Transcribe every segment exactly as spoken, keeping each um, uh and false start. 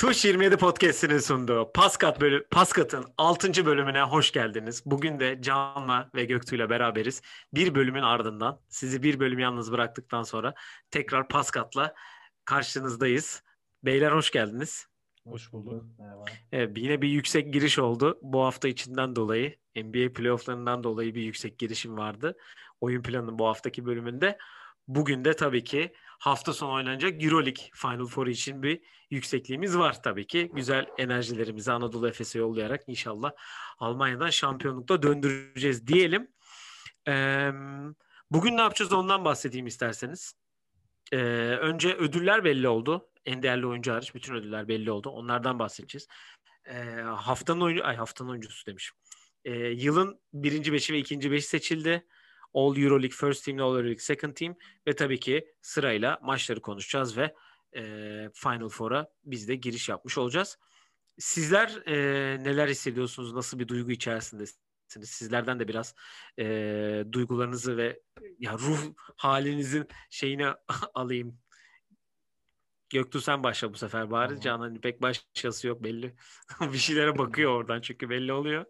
Tuş yirmi yedi Podcast'ini sunduğu Paskat bölü, Paskat'ın altıncı bölümüne hoş geldiniz. Bugün de Can'la ve Göktuğ'la beraberiz. Bir bölümün ardından, sizi bir bölüm yalnız bıraktıktan sonra tekrar Paskat'la karşınızdayız. Beyler hoş geldiniz. Hoş bulduk. Merhaba. Evet, yine bir yüksek giriş oldu. Bu hafta içinden dolayı, N B A playofflarından dolayı bir yüksek girişim vardı. Oyun planının bu haftaki bölümünde. Bugün de tabii ki hafta sonu oynanacak Euroleague Final Four'u için bir yüksekliğimiz var tabii ki. Güzel enerjilerimizi Anadolu Efes'e yollayarak inşallah Almanya'dan şampiyonlukta döndüreceğiz diyelim. Ee, bugün ne yapacağız ondan bahsedeyim isterseniz. Ee, önce ödüller belli oldu. En değerli oyuncu hariç bütün ödüller belli oldu. Onlardan bahsedeceğiz. Ee, haftanın oyuncu, ay haftanın oyuncusu demişim. Ee, yılın birinci beşi ve ikinci beşi seçildi. All Euroleague First Team ile All Euroleague Second Team ve tabii ki sırayla maçları konuşacağız ve e, Final Four'a biz de giriş yapmış olacağız. Sizler e, neler hissediyorsunuz? Nasıl bir duygu içerisindesiniz? Sizlerden de biraz e, duygularınızı ve ya ruh halinizin şeyini alayım. Göktuğ sen başla bu sefer bari. Tamam. Canan'ın pek başkası yok belli. Bir şeylere bakıyor oradan çünkü belli oluyor.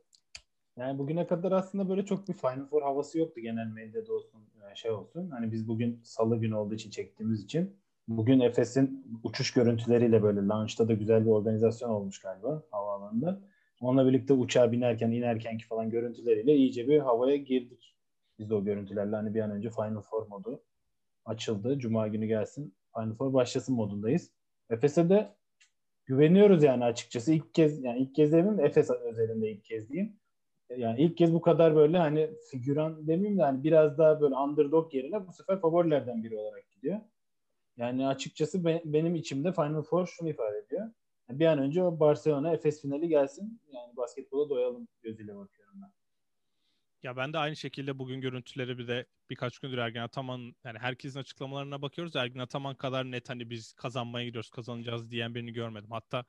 Yani bugüne kadar aslında böyle çok bir Final Four havası yoktu genel medyada olsun, şey olsun. Hani biz bugün salı günü olduğu için çektiğimiz için bugün Efes'in uçuş görüntüleriyle böyle launch'ta da güzel bir organizasyon olmuş galiba havaalanında. Onunla birlikte uçağa binerken, inerkenki falan görüntüleriyle iyice bir havaya girdik. Biz de o görüntülerle hani bir an önce Final Four modu açıldı. Cuma günü gelsin, Final Four başlasın modundayız. Efes'e de güveniyoruz yani açıkçası. İlk kez, yani ilk kez demeyeyim, Efes özelinde ilk kez diyeyim. Yani ilk kez bu kadar böyle hani figüran demeyeyim de hani biraz daha böyle underdog yerine bu sefer favorilerden biri olarak gidiyor. Yani açıkçası be, benim içimde Final Four şunu ifade ediyor. Yani bir an önce o Barcelona Efes finali gelsin. Yani basketbola doyalım gözüyle bakıyorum ben. Ya ben de aynı şekilde bugün görüntüleri bir de birkaç gündür Ergin Ataman, yani herkesin açıklamalarına bakıyoruz. Ergin Ataman kadar net hani biz kazanmaya gidiyoruz, kazanacağız diyen birini görmedim. Hatta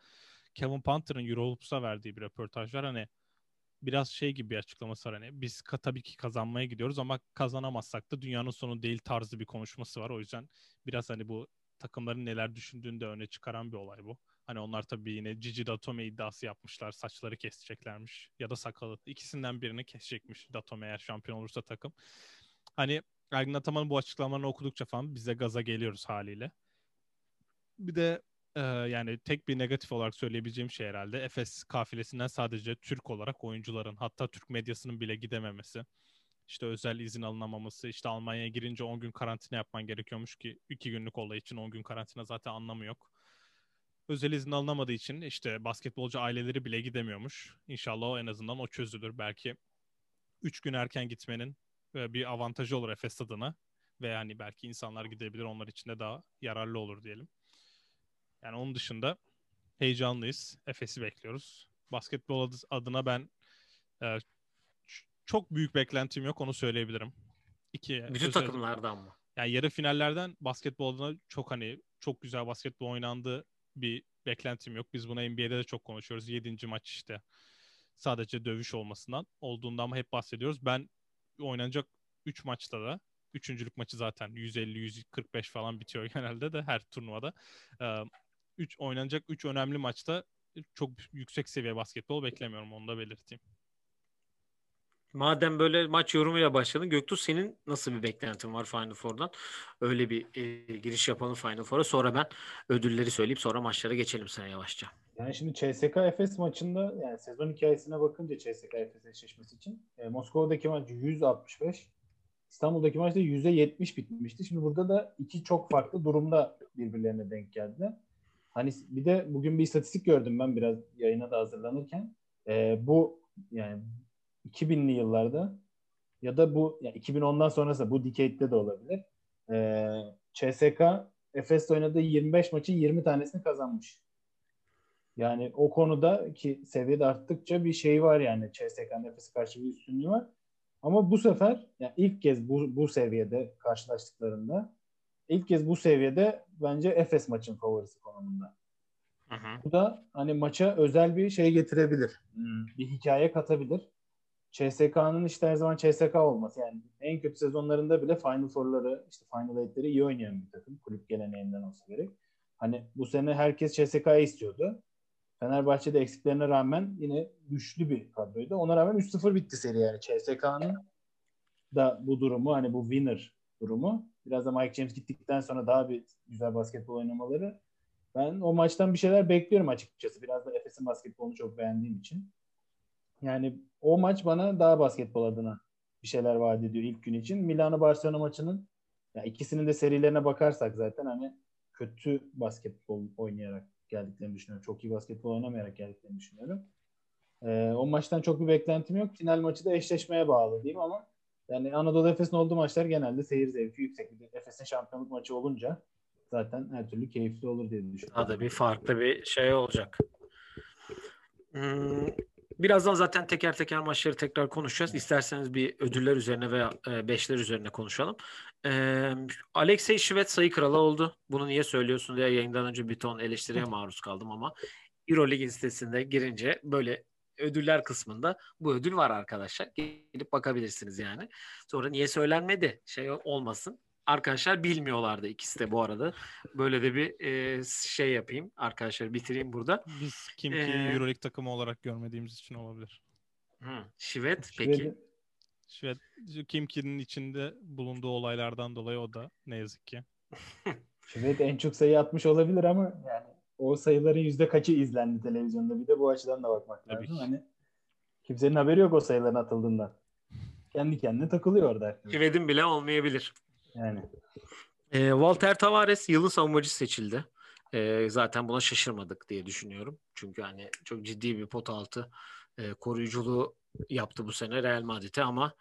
Kevin Panther'ın Euroleague'da verdiği bir röportaj var hani biraz şey gibi bir açıklaması var. Hani biz tabii ki kazanmaya gidiyoruz ama kazanamazsak da dünyanın sonu değil tarzı bir konuşması var. O yüzden biraz hani bu takımların neler düşündüğünü de öne çıkaran bir olay bu. Hani onlar tabii yine Gigi Datome iddiası yapmışlar. Saçları keseceklermiş ya da sakalı. İkisinden birini kesecekmiş Datome eğer şampiyon olursa takım. Hani Ergin Ataman'ın bu açıklamalarını okudukça falan bize gaza geliyoruz haliyle. Bir de yani tek bir negatif olarak söyleyebileceğim şey herhalde Efes kafilesinden sadece Türk olarak oyuncuların hatta Türk medyasının bile gidememesi, işte özel izin alınamaması, işte Almanya'ya girince on gün karantina yapman gerekiyormuş ki iki günlük olay için on gün karantina zaten anlamı yok. Özel izin alınamadığı için işte basketbolcu aileleri bile gidemiyormuş. İnşallah o en azından o çözülür. Belki üç gün erken gitmenin bir avantajı olur Efes adına ve yani belki insanlar gidebilir, onlar için de daha yararlı olur diyelim. Yani onun dışında heyecanlıyız. Efes'i bekliyoruz. Basketbol adına ben e, çok büyük beklentim yok. Onu söyleyebilirim. İki, Bütün özel, takımlardan mı? Yani yarı finallerden basketbol adına çok hani çok güzel basketbol oynandığı bir beklentim yok. Biz buna N B A'de de çok konuşuyoruz. Yedinci maç işte sadece dövüş olmasından olduğundan ama hep bahsediyoruz. Ben oynanacak üç maçta da üçüncülük maçı zaten yüz elli yüz kırk beş falan bitiyor genelde de her turnuvada. E, üç oynanacak üç önemli maçta çok yüksek seviye basketbol beklemiyorum, onu da belirteyim. Madem böyle maç yorumuyla başladın Göktuğ, senin nasıl bir beklentin var Final Four'dan? Öyle bir e, giriş yapalım Final Four'a, sonra ben ödülleri söyleyip sonra maçlara geçelim sana yavaşça. Yani şimdi C S K A Efes maçında yani sezon hikayesine bakınca C S K A Efes eşleşmesi için e, Moskova'daki maç yüz altmış beş, İstanbul'daki maçta yüzde yetmiş bitmişti. Şimdi burada da iki çok farklı durumda birbirlerine denk geldiler. Hani bir de bugün bir istatistik gördüm ben biraz yayına da hazırlanırken. Ee, bu yani iki binli yıllarda ya da bu yani iki bin ondan sonrası bu decade'de de olabilir. Ee, C S K Efes oynadığı yirmi beş maçı yirmi tanesini kazanmış. Yani o konuda ki seviyede arttıkça bir şey var yani C S K'nın Efes'e karşı bir üstünlüğü var. Ama bu sefer yani ilk kez bu, bu seviyede karşılaştıklarında ilk kez bu seviyede bence Efes maçın favorisi konumunda. Hı hı. Bu da hani maça özel bir şey getirebilir. Hmm. Bir hikaye katabilir. C S K'nın işte her zaman C S K olması. Yani en kötü sezonlarında bile Final Four'ları, işte Final Eight'leri iyi oynayan bir takım. Kulüp geleneğinden olsa gerek. Hani bu sene herkes C S K'yı istiyordu. Fenerbahçe'de eksiklerine rağmen yine güçlü bir kadroydu. Ona rağmen üç sıfır bitti seri yani. C S K A'nın da bu durumu, hani bu winner durumu. Biraz da Mike James gittikten sonra daha bir güzel basketbol oynamaları. Ben o maçtan bir şeyler bekliyorum açıkçası. Biraz da Efes'in basketbolunu çok beğendiğim için. Yani o maç bana daha basketbol adına bir şeyler vaat ediyor ilk gün için. Milano-Barcelona maçının ya ikisinin de serilerine bakarsak zaten hani kötü basketbol oynayarak geldiklerini düşünüyorum. Çok iyi basketbol oynamayarak geldiklerini düşünüyorum. Ee, o maçtan çok bir beklentim yok. Final maçı da eşleşmeye bağlı diyeyim ama yani Anadolu Efes'in olduğu maçlar genelde seyir zevki yüksek. Efes'in şampiyonluk maçı olunca zaten her türlü keyifli olur diye düşünüyorum. Daha da bir farklı bir şey olacak. Hmm. Birazdan zaten teker teker maçları tekrar konuşacağız. İsterseniz bir ödüller üzerine veya beşler üzerine konuşalım. Ee, Aleksey Shved sayı kralı oldu. Bunu niye söylüyorsun diye yayından önce bir ton eleştiriye maruz kaldım ama Euroleague sitesinde girince böyle ödüller kısmında bu ödül var arkadaşlar. Gelip bakabilirsiniz yani. Sonra niye söylenmedi? Şey olmasın. Arkadaşlar bilmiyorlardı ikisi de bu arada. Böyle de bir e, şey yapayım. Arkadaşlar bitireyim burada. Biz kim ki ee, Euroleague takımı olarak görmediğimiz için olabilir. Hı, Şivet Şivedi. Peki. Şivet kim ki'nin içinde bulunduğu olaylardan dolayı o da ne yazık ki. Şivet en çok sayı atmış olabilir ama yani o sayıların yüzde kaçı izlendi televizyonda. Bir de bu açıdan da bakmak Tabii lazım. Ki. Hani kimsenin haberi yok o sayıların atıldığından. Kendi kendine takılıyor orada. Şivet'in bile olmayabilir. Yani. E, Walter Tavares yılın savunmacısı seçildi. E, zaten buna şaşırmadık diye düşünüyorum. Çünkü hani çok ciddi bir pot altı e, koruyuculuğu yaptı bu sene Real Madrid'e ama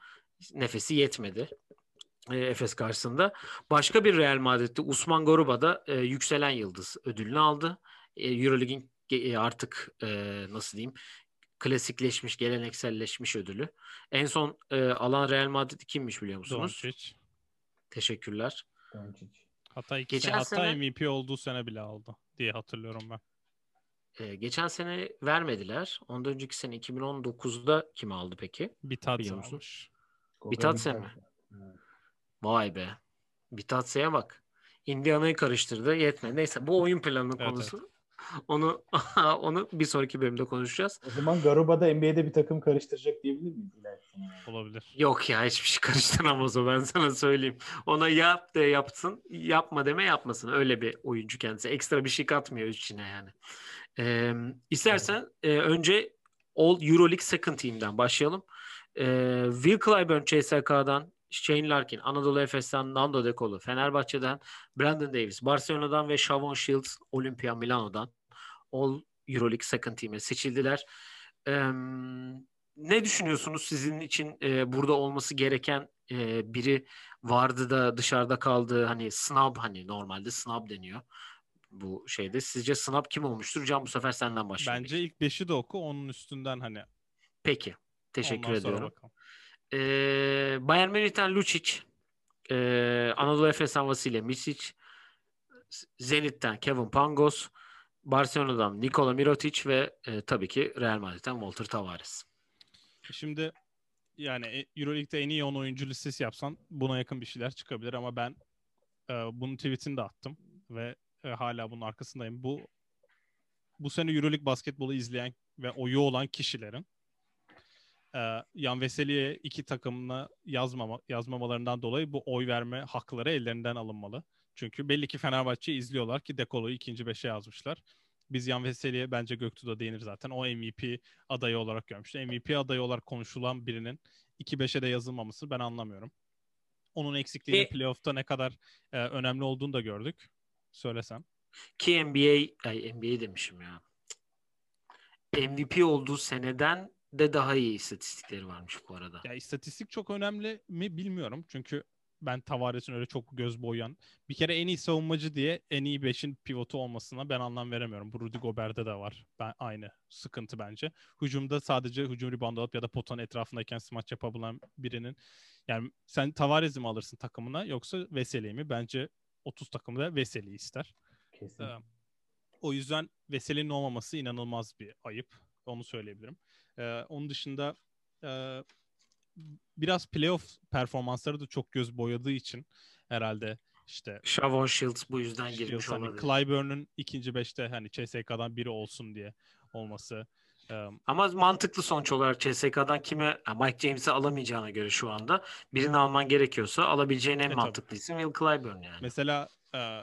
nefesi yetmedi e, Efes karşısında. Başka bir Real Madrid'de Usman Garuba da e, yükselen yıldız ödülünü aldı. E, Euroleague'in e, artık e, nasıl diyeyim klasikleşmiş, gelenekselleşmiş ödülü. En son e, alan Real Madrid kimmiş biliyor musunuz? Doncic. Teşekkürler. Hatay, geçen Hatay sene M V P olduğu sene bile aldı diye hatırlıyorum ben. E, geçen sene vermediler. Ondan önceki sene iki bin on dokuzda kim aldı peki? Bitadze almış. Bitadze mi? Evet. Vay be. Bitadze'ye bak. Indiana'yı karıştırdı. Yetmedi. Neyse bu oyun planının evet, konusu. Evet. Onu onu bir sonraki bölümde konuşacağız. O zaman Garuba'da N B A'de bir takım karıştıracak diyebilir miyiz? Olabilir. Yok ya hiçbir şey karıştıramaz o, ben sana söyleyeyim. Ona yap de yapsın, yapma deme yapmasın. Öyle bir oyuncu kendisi. Ekstra bir şey katmıyor içine yani. Ee, istersen evet. e, önce All Euroleague Second Team'den başlayalım. Ee, Will Clyburn C S K A'dan, Shane Larkin Anadolu Efes'ten, Nando De Colo Fenerbahçe'den, Brandon Davies Barcelona'dan ve Shavon Shields Olimpia Milano'dan All Euroleague Second Team'e seçildiler. Ee, ne düşünüyorsunuz? Sizin için e, burada olması gereken e, biri vardı da dışarıda kaldı. Hani snub, hani normalde snub deniyor bu şeyde. Sizce snub kim olmuştur? Can bu sefer senden başlayalım. Bence ilk beşi de oku, onun üstünden hani. Peki. Teşekkür Ondan ediyorum. E, Bayern Münih'ten Lucic, e, Anadolu Efes'ten Vasile Misic, Zenit'ten Kevin Pangos, Barcelona'dan Nikola Mirotić ve e, tabii ki Real Madrid'den Walter Tavares. Şimdi yani Euroleague'de en iyi on oyuncu listesi yapsan buna yakın bir şeyler çıkabilir ama ben e, bunun tweetini de attım ve e, hala bunun arkasındayım. Bu bu sene Euroleague basketbolu izleyen ve oyu olan kişilerin Ee, Yan Veseli'ye iki takımına yazmama, yazmamalarından dolayı bu oy verme hakları ellerinden alınmalı. Çünkü belli ki Fenerbahçe'yi izliyorlar ki De Colo'yu ikinci beşe yazmışlar. Biz Yan Veseli'ye, bence Göktuğ'da değinir zaten, o M V P adayı olarak görmüştü. M V P adayı olarak konuşulan birinin iki beşe de yazılmaması ben anlamıyorum. Onun eksikliğinin e... playoff'ta ne kadar e, önemli olduğunu da gördük. Söylesem. Ki N B A, ay N B A demişim ya. M V P olduğu seneden de daha iyi istatistikleri varmış bu arada. Ya istatistik çok önemli mi bilmiyorum. Çünkü ben Tavares'in öyle çok göz boyayan, bir kere en iyi savunmacı diye en iyi beşin pivotu olmasına ben anlam veremiyorum. Bu Rudy Gobert'de de var. Ben, aynı sıkıntı bence. Hücumda sadece hücum ribandı alıp ya da potanın etrafındayken smaç yapabilen birinin, yani sen Tavares'i mi alırsın takımına yoksa Veseli'yi mi? Bence otuz takımda Veseli'yi ister. Kesin. Ee, o yüzden Veseli'nin olmaması inanılmaz bir ayıp. Onu söyleyebilirim. Ee, onun dışında e, biraz playoff performansları da çok göz boyadığı için herhalde işte Shavon Shields bu yüzden girmiş olabilir. Hani Clyburn'un ikinci beşte hani C S K A'dan biri olsun diye olması. Ama mantıklı sonuç olarak C S K A'dan kimi, Mike James'i alamayacağına göre şu anda birini alman gerekiyorsa alabileceğin en e, mantıklı isim Will Clyburn yani. Mesela e,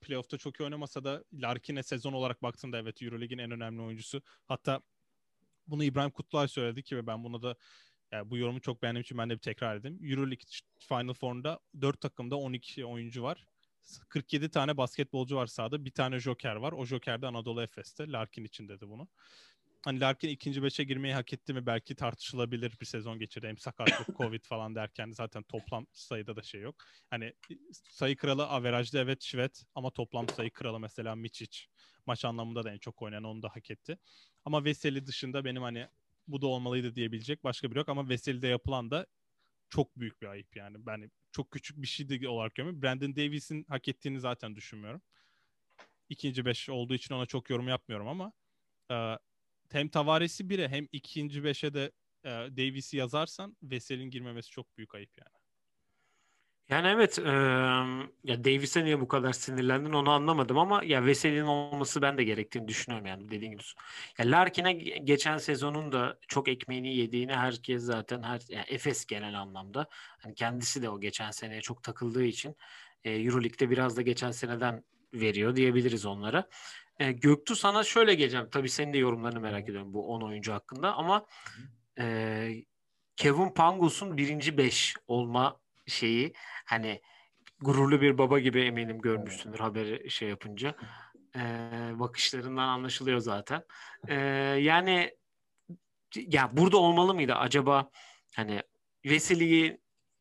playoff'ta çok iyi oynamasa da Larkin'e sezon olarak baktığında evet Euroleague'in en önemli oyuncusu. Hatta bunu İbrahim Kutluay söyledi ki ve ben buna da yani bu yorumu çok beğendiğim için ben de bir tekrar edeyim. Euroleague Final Four'da dört takımda on iki oyuncu var. kırk yedi tane basketbolcu var sahada. Bir tane joker var. O joker de Anadolu Efes'te. Larkin için dedi bunu. Hani Larkin ikinci beşe girmeyi hak etti mi? Belki tartışılabilir bir sezon geçirdi. Hem sakatlık, Covid falan derken zaten toplam sayıda da şey yok. Hani sayı kralı averajda evet Şved ama toplam sayı kralı mesela Mišić. Maç anlamında da en çok oynayan onu da hak etti. Ama Veselý dışında benim hani bu da olmalıydı diyebilecek başka biri yok. Ama Vesely'de yapılan da çok büyük bir ayıp yani. Ben yani çok küçük bir şey de olarak görmüyorum. Brandon Davies'in hak ettiğini zaten düşünmüyorum. İkinci beş olduğu için ona çok yorum yapmıyorum ama e, hem Tavares'i bire hem ikinci beşe de e, Davies'i yazarsan Vesely'nin girmemesi çok büyük ayıp yani. Yani evet e, ya Davies'e niye bu kadar sinirlendin onu anlamadım ama ya Vesely'nin olması ben de gerektiğini düşünüyorum yani dediğin gibi. Ya Larkin'e geçen sezonun da çok ekmeğini yediğini herkes zaten her yani Efes genel anlamda hani kendisi de o geçen seneye çok takıldığı için e, EuroLeague'de biraz da geçen seneden veriyor diyebiliriz onlara. E, Göktuğ sana şöyle geleceğim. Tabii senin de yorumlarını merak ediyorum bu on oyuncu hakkında ama e, Kevin Pangos'un birinci beş olma şeyi hani gururlu bir baba gibi eminim görmüşsündür haberi şey yapınca ee, bakışlarından anlaşılıyor zaten ee, yani ya burada olmalı mıydı acaba hani Vesely'yi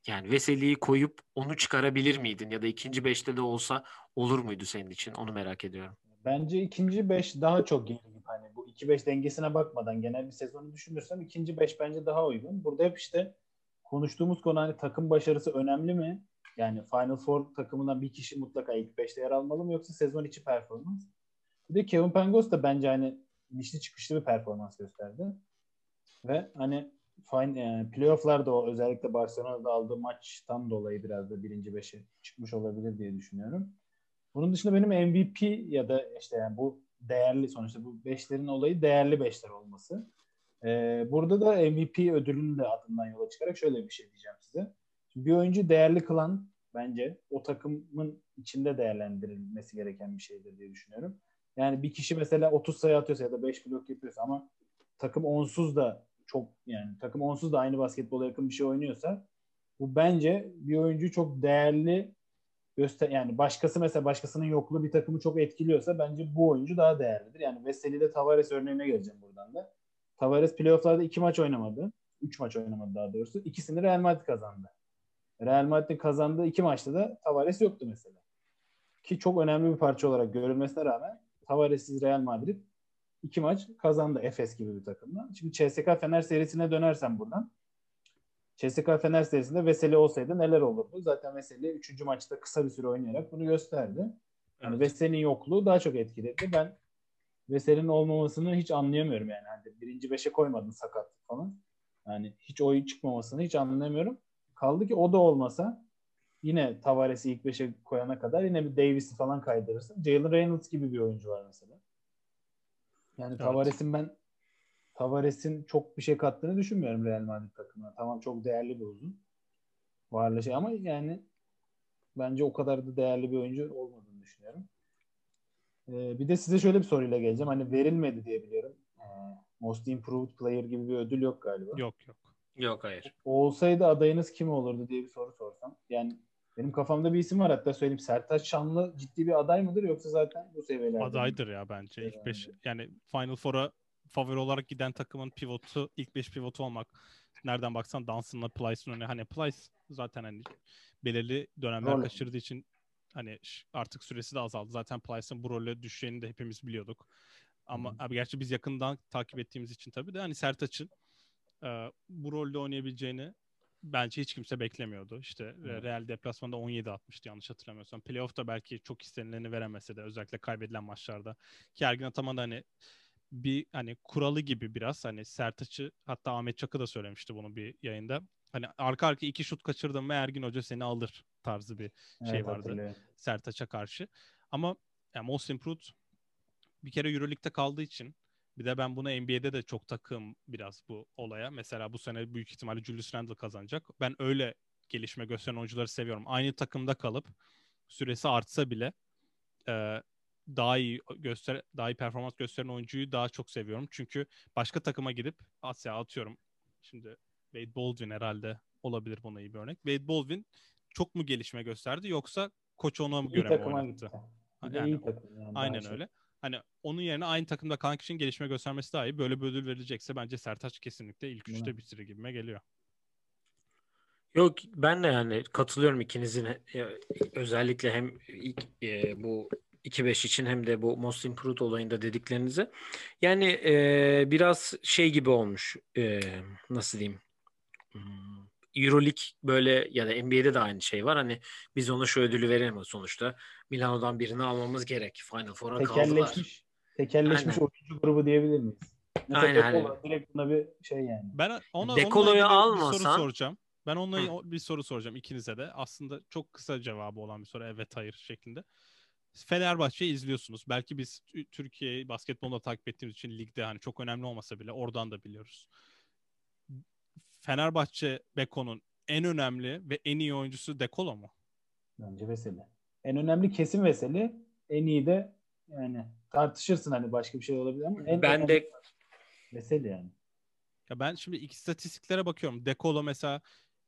yani Vesely'yi koyup onu çıkarabilir miydin ya da ikinci beşte de olsa olur muydu senin için onu merak ediyorum. Bence ikinci beş daha çok geliyor hani bu iki beş dengesine bakmadan genel bir sezonu düşünürsem ikinci beş bence daha uygun burada hep işte konuştuğumuz konu hani takım başarısı önemli mi? Yani Final Four takımından bir kişi mutlaka ilk beşte yer almalı mı yoksa sezon içi performans? Bir de Kevin Pangos da bence hani dişli çıkışlı bir performans gösterdi. Ve hani yani playoff'larda o özellikle Barcelona'da aldığı maçtan dolayı biraz da birinci beşe çıkmış olabilir diye düşünüyorum. Bunun dışında benim M V P ya da işte yani bu değerli sonuçta bu beşlerin olayı değerli beşler olması. Burada da M V P ödülünü de adından yola çıkarak şöyle bir şey diyeceğim size. Şimdi bir oyuncu değerli kılan bence o takımın içinde değerlendirilmesi gereken bir şeydir diye düşünüyorum. Yani bir kişi mesela otuz sayı atıyorsa ya da beş blok yapıyorsa ama takım onsuz da çok yani takım onsuz da aynı basketbola yakın bir şey oynuyorsa bu bence bir oyuncu çok değerli göster yani başkası mesela başkasının yokluğu bir takımı çok etkiliyorsa bence bu oyuncu daha değerlidir. Yani Vesely'de Tavares örneğine geleceğim buradan da. Tavares playoff'larda iki maç oynamadı. Üç maç oynamadı daha doğrusu. İkisini Real Madrid kazandı. Real Madrid'in kazandığı iki maçta da Tavares yoktu mesela. Ki çok önemli bir parça olarak görülmesine rağmen Tavares'siz Real Madrid iki maç kazandı Efes gibi bir takımla. Şimdi C S K A Fener serisine dönersem buradan. C S K A Fener serisinde Veselý olsaydı neler olurdu? Zaten Veselý üçüncü maçta kısa bir süre oynayarak bunu gösterdi. Yani evet. Vesely'nin yokluğu daha çok etkiledi. Ben Vesely'nin olmamasını hiç anlayamıyorum yani. yani. Birinci beşe koymadın sakatlık falan. Yani hiç oyun çıkmamasını hiç anlayamıyorum. Kaldı ki o da olmasa yine Tavares'i ilk beşe koyana kadar yine bir Davies'i falan kaydırırsın. Jalen Reynolds gibi bir oyuncu var mesela. Yani evet. Tavares'in ben Tavares'in çok bir şey kattığını düşünmüyorum Real Madrid takımına. Tamam çok değerli bir uzun. Varlı şey ama yani bence o kadar da değerli bir oyuncu olmadığını düşünüyorum. Bir de size şöyle bir soruyla geleceğim. Hani verilmedi diye biliyorum. Most Improved Player gibi bir ödül yok galiba. Yok yok. Yok hayır. Olsaydı adayınız kim olurdu diye bir soru sorsam. Yani benim kafamda bir isim var hatta söyleyeyim. Sertaç Şanlı ciddi bir aday mıdır yoksa zaten bu seviyelerde? Adaydır mi? Ya bence. İlk beş, yani Final Four'a favori olarak giden takımın pivotu, ilk beş pivotu olmak. Nereden baksan Danson'la Pleiß'in önüne. Hani Pleiß zaten hani belirli dönemler Rol. Kaçırdığı için hani artık süresi de azaldı. Zaten Pleiß'in bu role düşeceğini de hepimiz biliyorduk. Ama hmm. abi gerçi biz yakından takip ettiğimiz için tabii de hani Sertaç'ın e, bu rolde oynayabileceğini bence hiç kimse beklemiyordu. İşte hmm. Real deplasmanda on yedi atmıştı yanlış hatırlamıyorsam. Playoff'ta belki çok istenileni veremese de özellikle kaybedilen maçlarda. Ki Ergin Ataman da hani bir hani kuralı gibi biraz hani Sertaç'ı hatta Ahmet Çakı da söylemişti bunu bir yayında. Hani arka arka iki şut kaçırdın mı Ergin Hoca seni alır tarzı bir şey evet, vardı Sertaç'a karşı. Ama yani Most Improved bir kere EuroLeague'de kaldığı için, bir de ben buna N B A'de de çok takığım biraz bu olaya. Mesela bu sene büyük ihtimalle Julius Randle kazanacak. Ben öyle gelişme gösteren oyuncuları seviyorum. Aynı takımda kalıp süresi artsa bile e, daha iyi göster daha iyi performans gösteren oyuncuyu daha çok seviyorum. Çünkü başka takıma gidip Asya atıyorum. Şimdi Wade Baldwin herhalde olabilir buna iyi bir örnek. Wade Baldwin çok mu gelişme gösterdi yoksa koç ona mı göre mi oynattı? Yani, yani, aynen öyle. Şey. Hani onun yerine aynı takımda kalan kişinin gelişme göstermesi daha iyi. Böyle bir ödül verilecekse bence Sertaç kesinlikle ilk üçte bitirir gibime geliyor. Yok, ben de yani katılıyorum ikinizin. Özellikle hem ilk, e, bu iki beş için hem de bu Most Improved olayında dediklerinize. Yani e, biraz şey gibi olmuş. E, nasıl diyeyim? Hmm. EuroLeague böyle ya da N B A'de de aynı şey var. Hani biz ona şu ödülü verelim sonuçta. Milano'dan birini almamız gerek. Final Four'a tekelleşmiş, kaldılar. Tekelleşmiş aynen. Oyuncu grubu diyebilir miyiz? Mesela aynen. Aynen. Direkt buna bir şey yani. Ben ona, De Colo'yu almasan... Bir soru soracağım. Ben onunla Hı. bir soru soracağım ikinize de. Aslında çok kısa cevabı olan bir soru. Evet, hayır şeklinde. Fenerbahçe'yi izliyorsunuz. Belki biz Türkiye'yi basketbolda takip ettiğimiz için ligde hani çok önemli olmasa bile oradan da biliyoruz. Fenerbahçe Beko'nun en önemli ve en iyi oyuncusu De Colo mu? Bence Veselý. En önemli kesin Veselý. En iyi de yani tartışırsın hani başka bir şey olabilir ama en ben de Veselý yani. Ya ben şimdi istatistiklere bakıyorum. De Colo mesela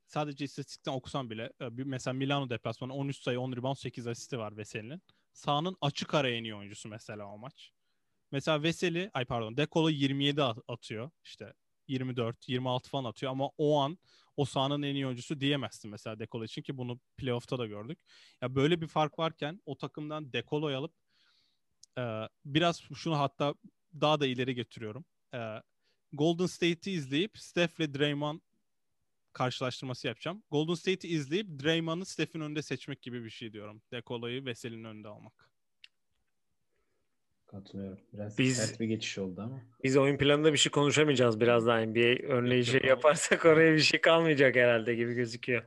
sadece istatistikten okusam bile mesela Milano deplasmanı on üç sayı, on rebound, sekiz asisti var Vesely'nin. Sahanın açık ara en iyi oyuncusu mesela o maç. Mesela Veselý, ay pardon, De Colo yirmi yedi atıyor. İşte yirmi dört, yirmi altı falan atıyor ama o an o sahanın en iyi oyuncusu diyemezsin mesela De Colo için ki bunu playoff'ta da gördük. Ya böyle bir fark varken o takımdan De Colo'yu alıp e, biraz şunu hatta daha da ileri getiriyorum. E, Golden State'i izleyip Steph'le Draymond karşılaştırması yapacağım. Golden State'i izleyip Draymond'ı Steph'in önünde seçmek gibi bir şey diyorum. De Colo'yu Vesely'nin önünde almak. Katılıyorum. Biraz biz, sert bir geçiş oldu ama. Biz oyun planında bir şey konuşamayacağız biraz daha. N B A örneği yaparsak oraya bir şey kalmayacak herhalde gibi gözüküyor.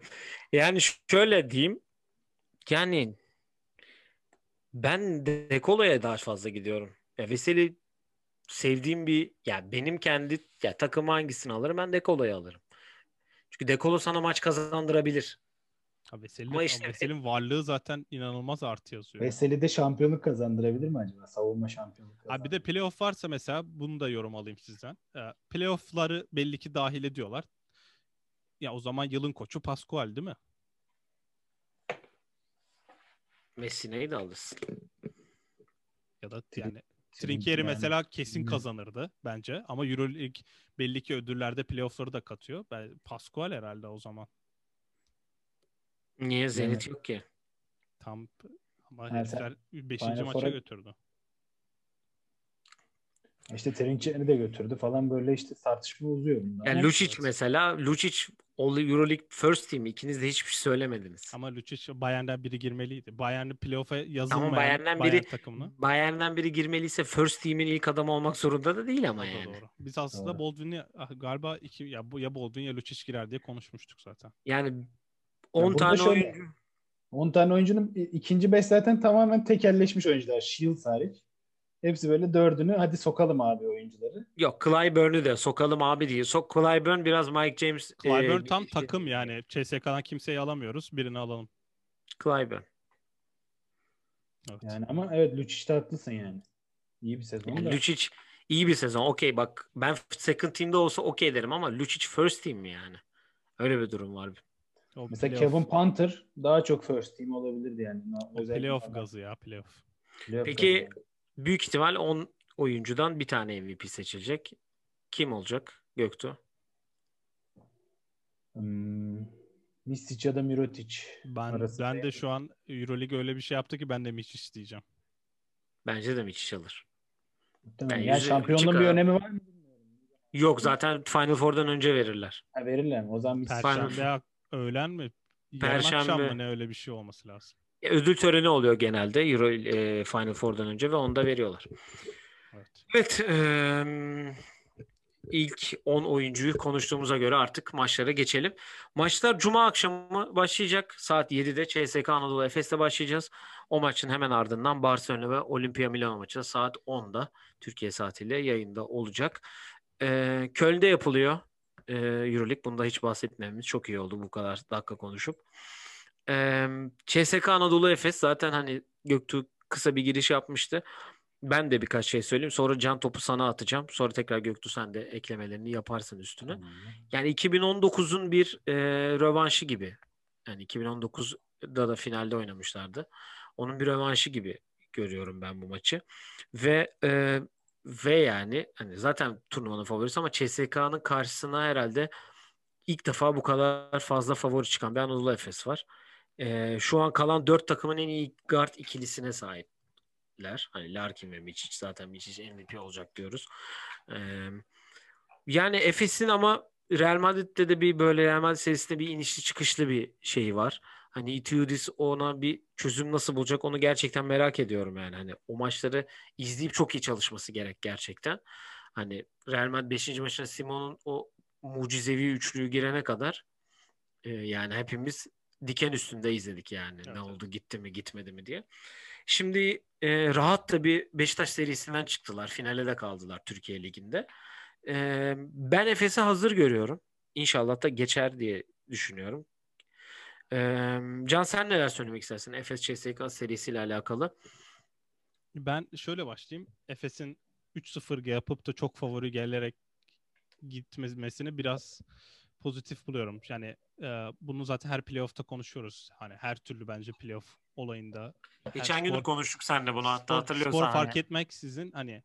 Yani şöyle diyeyim. Yani ben De Colo'ya daha fazla gidiyorum. Ya Veselý sevdiğim bir ya benim kendi ya takım hangisini alırım? Ben De Colo'yu alırım. Çünkü De Colo sana maç kazandırabilir. Ha, Veselý, işte, Veselý'nin varlığı zaten inanılmaz artıyor. Veselý de şampiyonluk kazandırabilir mi acaba? Savunma şampiyonluk kazandırabilir. Ha, bir de playoff varsa mesela bunu da yorum alayım sizden. E, playoff'ları belli ki dahil ediyorlar. Ya o zaman yılın koçu Pascual değil mi? Messina'yı da alırsın. Ya da yani Trinkieri yani. Mesela kesin kazanırdı bence. Ama EuroLeague belli ki ödüllerde playoff'ları da katıyor. Ben, Pascual herhalde o zaman. Niye Zenit yok ki? Tam ama herifler beşinci maça sonra... götürdü. İşte Trinkieri de götürdü falan böyle işte tartışma uzuyor. Bundan. Yani Lucic mesela Lucic EuroLeague First Team ikiniz de hiçbir şey söylemediniz. Ama Lucic Bayern'den biri girmeliydi. Bayern'in playoff'a yazılmayan ama Bayern'den Bayern biri, takımına. Bayern'den biri girmeliyse First Team'in ilk adamı olmak zorunda da değil ama o yani. Doğru. Biz aslında doğru. Baldwin'i galiba iki, ya, ya Baldwin ya Lucic girer diye konuşmuştuk zaten. Yani on tane şöyle, oyuncu. on tane oyuncunun ikinci beş zaten tamamen tekelleşmiş oyuncular. Shields hariç. Hepsi böyle dördünü hadi sokalım abi oyuncuları. Yok Clyburn'u de sokalım abi diye. Sok Clyburn biraz Mike James. Clyburn e, tam e, takım yani. C S K A'dan kimseyi alamıyoruz. Birini alalım. Clyburn. Evet. Yani ama evet Lucic'te haklısın yani. İyi bir sezon. Yani Lucic iyi bir sezon. Okey bak ben second team'de olsa okey derim ama Lucic first team mi yani? Öyle bir durum var. O mesela playoff. Kevin Panther daha çok first team olabilirdi yani. Playoff gazı ya playoff. Playoff peki gazı. Büyük ihtimal on oyuncudan bir tane M V P seçilecek. Kim olacak Göktuğ? Hmm, Mišić ya da Mirotić. Ben, ben de şu an EuroLeague öyle bir şey yaptı ki ben de Mišić diyeceğim. Bence de Mišić alır. Ben yani şampiyonluğun bir önemi var mı? Yok zaten Final Four'dan önce verirler. Ha, verirler o zaman Mišić. Final... Öğlen mi? Perşembe. Akşam mı ne öyle bir şey olması lazım. Ödül töreni oluyor genelde Euro e, Final Four'dan önce ve onu da veriyorlar. Evet. Evet e, ilk on oyuncuyu konuştuğumuza göre artık maçlara geçelim. Maçlar Cuma akşamı başlayacak. Saat yedide C S K A Anadolu Efes'te başlayacağız. O maçın hemen ardından Barcelona ve Olimpia Milano maçı saat onda Türkiye saatiyle yayında olacak. Ee, Köln'de yapılıyor ee, EuroLeague. Bunu da hiç bahsetmemiz çok iyi oldu bu kadar dakika konuşup. Ee, C S K A Anadolu Efes zaten hani Göktuğ kısa bir giriş yapmıştı. Ben de birkaç şey söyleyeyim. Sonra can topu sana atacağım. Sonra tekrar Göktuğ sen de eklemelerini yaparsın üstüne. Hmm. Yani iki bin on dokuzun bir e, rövanşı gibi. Yani iki bin on dokuzda da finalde oynamışlardı. Onun bir rövanşı gibi görüyorum ben bu maçı. Ve e, ve yani hani zaten turnuvanın favorisi ama C S K A'nın karşısına herhalde ilk defa bu kadar fazla favori çıkan bir Anadolu Efes var. E, şu an kalan dört takımın en iyi guard ikilisine sahip. Hani Larkin ve Mišić, zaten Mišić M V P olacak diyoruz. Ee, yani Efes'in ama Real Madrid'de de bir böyle Real Madrid serisinde bir inişli çıkışlı bir şeyi var. Hani Itiudis ona bir çözüm nasıl bulacak onu gerçekten merak ediyorum yani. Hani o maçları izleyip çok iyi çalışması gerek gerçekten. Hani Real Madrid beşinci maçına Simon'un o mucizevi üçlüğü girene kadar e, yani hepimiz diken üstünde izledik yani. Evet. Ne oldu, gitti mi gitmedi mi diye. Şimdi e, rahat da bir Beşiktaş serisinden çıktılar. Finale de kaldılar Türkiye Ligi'nde. E, ben Efes'i hazır görüyorum. İnşallah da geçer diye düşünüyorum. E, Can sen neler söylemek istersin Efes C S K A serisiyle alakalı? Ben şöyle başlayayım. Efes'in üç sıfır yapıp da çok favori gelerek gitmesini biraz pozitif buluyorum. Yani e, bunu zaten her playoff'ta konuşuyoruz. Hani her türlü bence playoff olayında. Geçen gün konuştuk seninle bunu. Hatta spor, hatırlıyorsan. Spor fark hani. Etmeksizin hani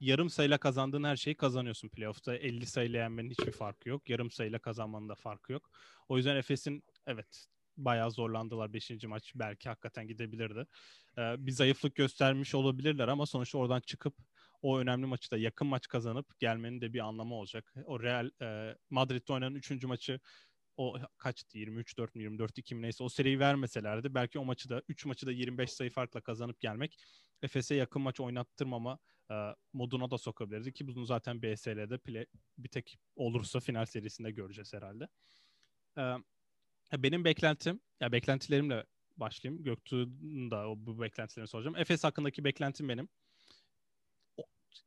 yarım sayıyla kazandığın her şeyi kazanıyorsun playoff'ta. elli sayıyla yenmenin hiçbir farkı yok. Yarım sayıyla kazanmanın da farkı yok. O yüzden Efes'in evet bayağı zorlandılar. beşinci maç belki hakikaten gidebilirdi. Ee, bir zayıflık göstermiş olabilirler ama sonuçta oradan çıkıp o önemli maçı da yakın maç kazanıp gelmenin de bir anlamı olacak. O Real e, Madrid'de oynanan üçüncü maçı o kaçtı? yirmi üç dört, yirmi dört iki mi neyse o seriyi vermeselerdi belki o maçı da üç maçı da yirmi beş sayı farkla kazanıp gelmek Efes'e yakın maç oynattırmama e, moduna da sokabilirdi ki bunu zaten B S L'de play, bir tek olursa final serisinde göreceğiz herhalde. E, benim beklentim ya beklentilerimle başlayayım. Göktuğ'un da o, bu beklentilerini soracağım. Efes hakkındaki beklentim benim. O,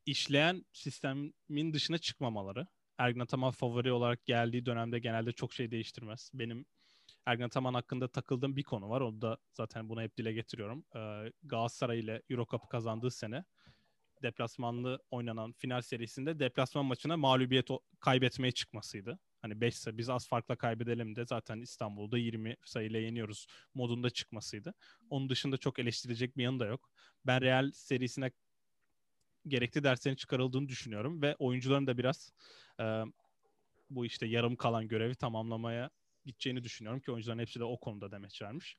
işleyen sistemin dışına çıkmamaları. Ergin Ataman favori olarak geldiği dönemde genelde çok şey değiştirmez. Benim Ergin Ataman hakkında takıldığım bir konu var. Onu da zaten buna hep dile getiriyorum. Ee, Galatasaray ile Euro Cup'ı kazandığı sene deplasmanlı oynanan final serisinde deplasman maçına mağlubiyet o- kaybetmeye çıkmasıydı. Hani beş sayı biz az farkla kaybedelim de zaten İstanbul'da yirmi sayıyla yeniyoruz modunda çıkmasıydı. Onun dışında çok eleştirecek bir yanı da yok. Ben Real serisine gerekli derslerin çıkarıldığını düşünüyorum ve oyuncuların da biraz e, bu işte yarım kalan görevi tamamlamaya gideceğini düşünüyorum ki oyuncuların hepsi de o konuda demeç vermiş.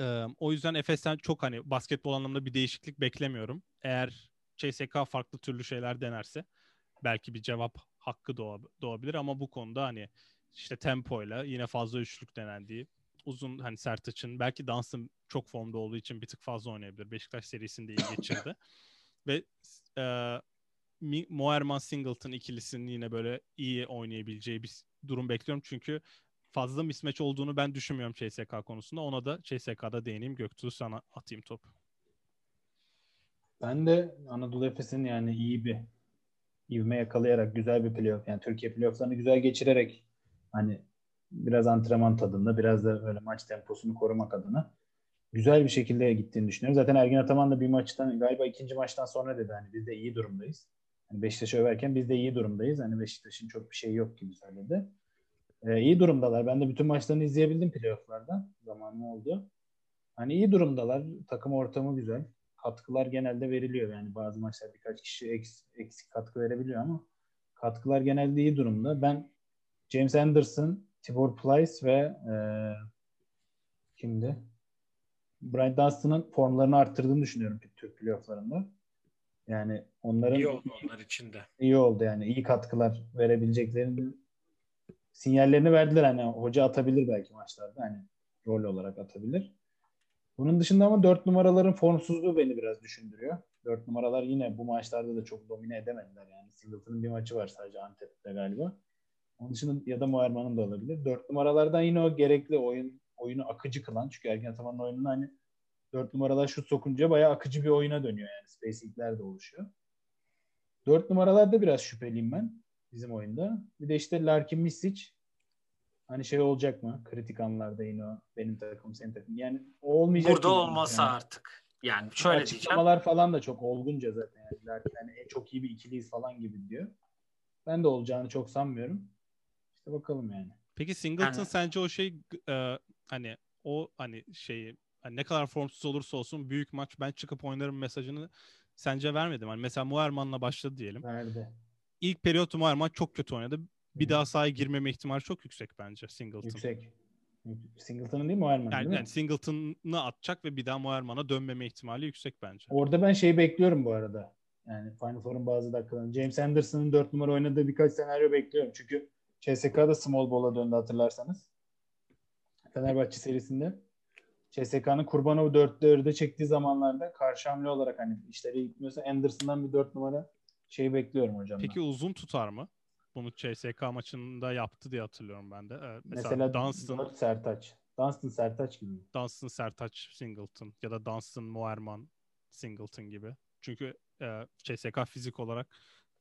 E, o yüzden Efes'ten çok hani basketbol anlamında bir değişiklik beklemiyorum. Eğer C S K farklı türlü şeyler denerse belki bir cevap hakkı doğabilir ama bu konuda hani işte tempoyla yine fazla üçlük denendiği uzun hani Sertaç'ın belki Dans'ın çok formda olduğu için bir tık fazla oynayabilir. Beşiktaş serisinde iyi geçirdi. Ve e, Moerman Singleton ikilisinin yine böyle iyi oynayabileceği bir durum bekliyorum. Çünkü fazla mismatch olduğunu ben düşünmüyorum C S K konusunda. Ona da C S K'da değineyim. Göktuğ sana atayım topu. Ben de Anadolu Efes'in yani iyi bir ivme yakalayarak güzel bir playoff. Yani Türkiye playofflarını güzel geçirerek hani biraz antrenman tadında biraz da böyle maç temposunu korumak adına güzel bir şekilde gittiğini düşünüyorum. Zaten Ergin Ataman da bir maçtan galiba ikinci maçtan sonra dedi hani biz de iyi durumdayız. Hani Beşiktaş'ı överken biz de iyi durumdayız. Hani Beşiktaş'ın çok bir şeyi yok gibi söyledi. Ee, iyi durumdalar. Ben de bütün maçlarını izleyebildim playoff'larda. Zamanı oldu. Hani iyi durumdalar. Takım ortamı güzel. Katkılar genelde veriliyor. Yani bazı maçlar birkaç kişi eks, eksik katkı verebiliyor ama katkılar genelde iyi durumda. Ben James Anderson, Tibor Pleiß ve e, kimdi? Brian Dunstan'ın formlarını arttırdığını düşünüyorum Türk playofflarında. Yani onların iyi oldu onlar için de. İyi oldu yani. İyi katkılar verebileceklerini sinyallerini verdiler. Hani hoca atabilir belki maçlarda. Hani rol olarak atabilir. Bunun dışında ama dört numaraların formsuzluğu beni biraz düşündürüyor. Dört numaralar yine bu maçlarda da çok domine edemediler yani. Singleton'ın bir maçı var sadece Antep'te galiba. Onun dışında ya da Moerman'ın da olabilir. Dört numaralardan yine o gerekli oyun oyunu akıcı kılan. Çünkü Ergin Ataman'ın oyununu hani dört numaralar şut sokunca bayağı akıcı bir oyuna dönüyor yani. Spacing'ler de oluşuyor. Dört numaralarda biraz şüpheliyim ben bizim oyunda. Bir de işte Larkin Mišić. Hani şey olacak mı? Kritik anlarda yine o benim takım, senin takım. Yani o olmayacak. Burada olmasa yani artık. Yani şöyle açıklamalar diyeceğim. Açıklamalar falan da çok olgunca zaten. Yani, yani çok iyi bir ikiliyiz falan gibi diyor. Ben de olacağını çok sanmıyorum. İşte bakalım yani. Peki Singleton yani, sence o şey e, hani o hani şeyi hani ne kadar formsuz olursa olsun büyük maç ben çıkıp oynarım mesajını sence vermedim. Hani mesela Moerman'la başladı diyelim. Verdi. İlk periyot Moerman çok kötü oynadı. Bir daha sahaya girmeme ihtimali çok yüksek bence Singleton. Yüksek. Singleton'ın değil mi Moerman'ın yani, değil mi? Yani Singleton'ı atacak ve bir daha Moerman'a dönmeme ihtimali yüksek bence. Orada ben şeyi bekliyorum bu arada. Yani Final Four'un bazı dakikalarında. James Anderson'ın dört numara oynadığı birkaç senaryo bekliyorum. Çünkü C S K'da small ball'a döndü hatırlarsanız. Fenerbahçe serisinde. C S K'nın Kurbanov'u dörtte örde çektiği zamanlarda karşı hamle olarak hani işleri gitmiyorsa Anderson'dan bir dört numara şeyi bekliyorum hocam. Peki ben. Uzun tutar mı? Bunu C S K maçında yaptı diye hatırlıyorum ben de. Ee, mesela mesela Dunstan, Sertaç. Dunstan Sertaç gibi. Dunstan Sertaç Singleton ya da Dunstan Moerman Singleton gibi. Çünkü e, C S K fizik olarak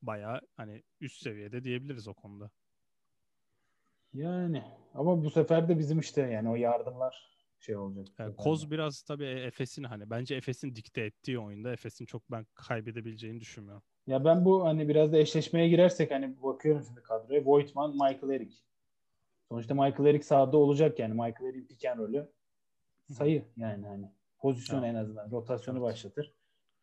bayağı hani üst seviyede diyebiliriz o konuda. Yani ama bu sefer de bizim işte yani o yardımlar şey olacak. Yani Koz biraz tabii Efes'in hani bence Efes'in dikte ettiği oyunda Efes'in çok ben kaybedebileceğini düşünmüyorum. Ya ben bu hani biraz da eşleşmeye girersek hani bakıyorum şimdi kadroya. Voigtman, Michael Eric. Sonuçta Michael Eric sahada olacak yani. Michael Eric'in pick and roll'ü sayı yani hani. Pozisyon evet. En azından. Rotasyonu evet. Başlatır.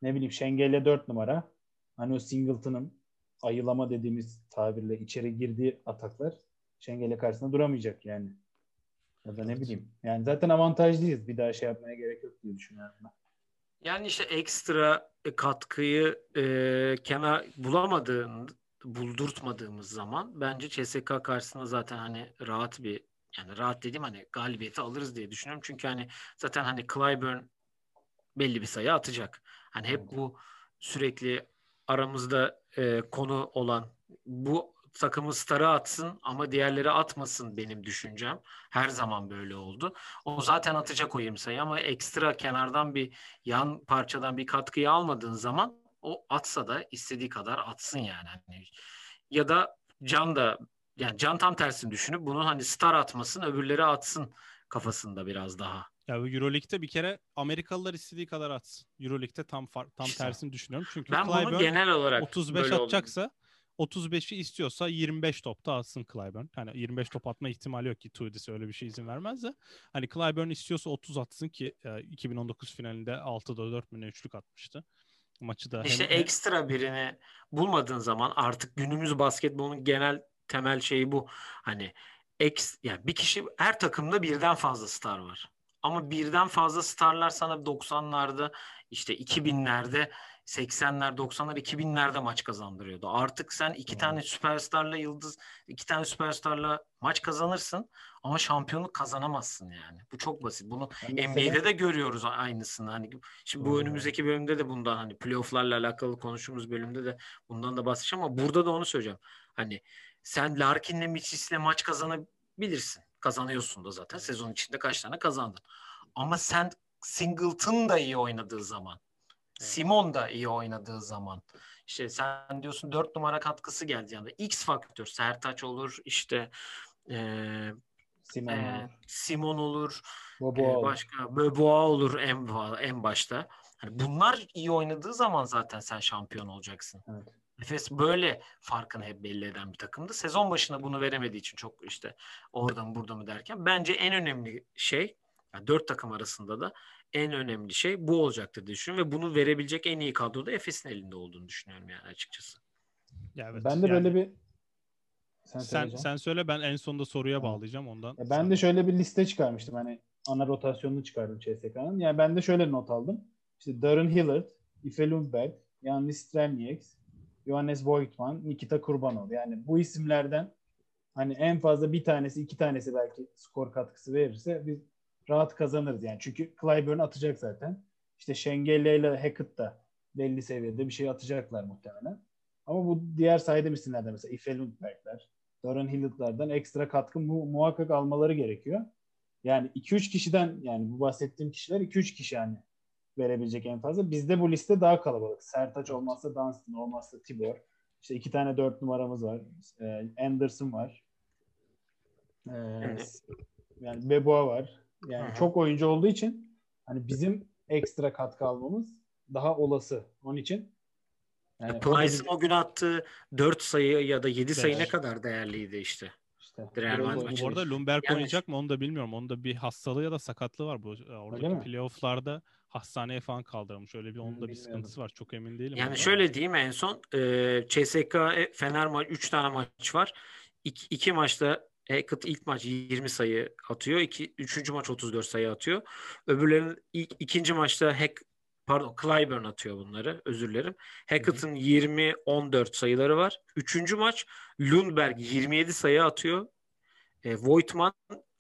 Ne bileyim Şengel'le dört numara. Hani o Singleton'ın ayılama dediğimiz tabirle içeri girdiği ataklar Şengel'le karşısında duramayacak yani. Ya da ne evet. Bileyim. Yani zaten avantajlıyız. Bir daha şey yapmaya gerek yok diye düşünüyorum ben. Yani işte ekstra katkıyı e, kenar bulamadığın, buldurtmadığımız zaman bence C S K A karşısında zaten hani rahat bir yani rahat dediğim hani galibiyeti alırız diye düşünüyorum. Çünkü hani zaten hani Clyburn belli bir sayı atacak. Hani hep bu sürekli aramızda e, konu olan bu takımı starı atsın ama diğerleri atmasın benim düşüncem. Her zaman böyle oldu. O zaten atacak o yirmi sayı ama ekstra kenardan bir yan parçadan bir katkıyı almadığın zaman o atsa da istediği kadar atsın yani. yani ya da Can da yani Can tam tersini düşünüp bunun hani star atmasın öbürleri atsın kafasında biraz daha. Ya Euroleague'de bir kere Amerikalılar istediği kadar atsın. Euroleague'de tam tam işte, tersini düşünüyorum. Çünkü ben Clyburn bunu genel olarak otuz beş atacaksa oldu. otuz beşi istiyorsa yirmi beş topta atsın Clyburn. Yani yirmi beş top atma ihtimali yok ki Tudis'e öyle bir şey izin vermez de. Hani Clyburn istiyorsa otuz atsın ki iki bin on dokuz finalinde altıda dört bine üçlük atmıştı. Maçı da İşte hem... ekstra birini bulmadığın zaman artık günümüz basketbolunun genel temel şeyi bu. Hani eks yani bir kişi her takımda birden fazla star var. Ama birden fazla starlar sana doksanlarda işte iki binlerde seksenler, doksanlar, iki binlerde maç kazandırıyordu. Artık sen iki tane süperstarla yıldız, iki tane süperstarla maç kazanırsın ama şampiyonluk kazanamazsın yani. Bu çok basit. Bunu yani N B A'de sene... de görüyoruz aynısını. Hani şimdi bu önümüzdeki bölümde de bundan hani playoff'larla alakalı konuştuğumuz bölümde de bundan da bahsedeceğim ama burada da onu söyleyeceğim. Hani sen Larkin'le Miçis'le maç kazanabilirsin. Kazanıyorsun da zaten. Sezon içinde kaç tane kazandın. Ama sen Singleton da iyi oynadığı zaman Simon da iyi oynadığı zaman işte sen diyorsun dört numara katkısı geldi yanında. X faktör Sertaç olur işte e, Simon, e, olur. Simon olur. Beaubois e, başka Beaubois olur en, en başta. Yani bunlar iyi oynadığı zaman zaten sen şampiyon olacaksın. Evet. Efes böyle farkını hep belli eden bir takımdı. Sezon başında bunu veremediği için çok işte orada mı burada mı derken bence en önemli şey yani dört takım arasında da en önemli şey bu olacaktır diye düşünüyorum ve bunu verebilecek en iyi kadro da Efes'in elinde olduğunu düşünüyorum yani açıkçası. Ya evet, ben de yani, böyle bir sen, sen, sen söyle ben en sonunda soruya evet. Bağlayacağım ondan. Ya ben de şöyle bir liste çıkarmıştım hani ana rotasyonunu çıkardım C S K A'nın. Yani ben de şöyle not aldım. İşte Darren Hillard, Ife Lundberg, Yannis Strelnieks, Johannes Voigtman, Nikita Kurbanov. Yani bu isimlerden hani en fazla bir tanesi iki tanesi belki skor katkısı verirse biz rahat kazanırız yani. Çünkü Clyburn atacak zaten. İşte Şengelle ile Hackett da belli seviyede bir şey atacaklar muhtemelen. Ama bu diğer saydığım isimlerden mesela Ifelundberg'ler, Doran Hillett'lardan ekstra katkı mu- muhakkak almaları gerekiyor. Yani iki üç kişiden, yani bu bahsettiğim kişiler iki üç kişi yani verebilecek en fazla. Bizde bu liste daha kalabalık. Sertaç olmazsa Dunstan, olmazsa Tibor. İşte iki tane dört numaramız var. Ee, Anderson var. Ee, yani Beaubois var. Yani Aha. çok oyuncu olduğu için hani bizim ekstra katkı almamız daha olası. Onun için yani Pleiß'in o gün attığı dört sayı ya da yedi sayı ne kadar değerliydi işte. İşte. Bu arada Lundberg yani oynayacak mı onu da bilmiyorum. Onun da bir hastalığı ya da sakatlığı var. Bu oradaki playoff'larda hastaneye falan kaldırılmış. Öyle bir onun da bilmiyorum. Bir sıkıntısı var. Çok emin değilim. Yani şöyle diyeyim en son. E, C S K A Fenerbahçe üç tane maç var. İki, iki maçta Hackett ilk maç yirmi sayı atıyor. İki, üçüncü maç otuz dört sayı atıyor. Öbürlerin ilk, ikinci maçta Hack Pardon Clyburn atıyor bunları. Özür dilerim. Hackett'ın yirmi on dört sayıları var. Üçüncü maç Lundberg yirmi yedi sayı atıyor. E, Voigtman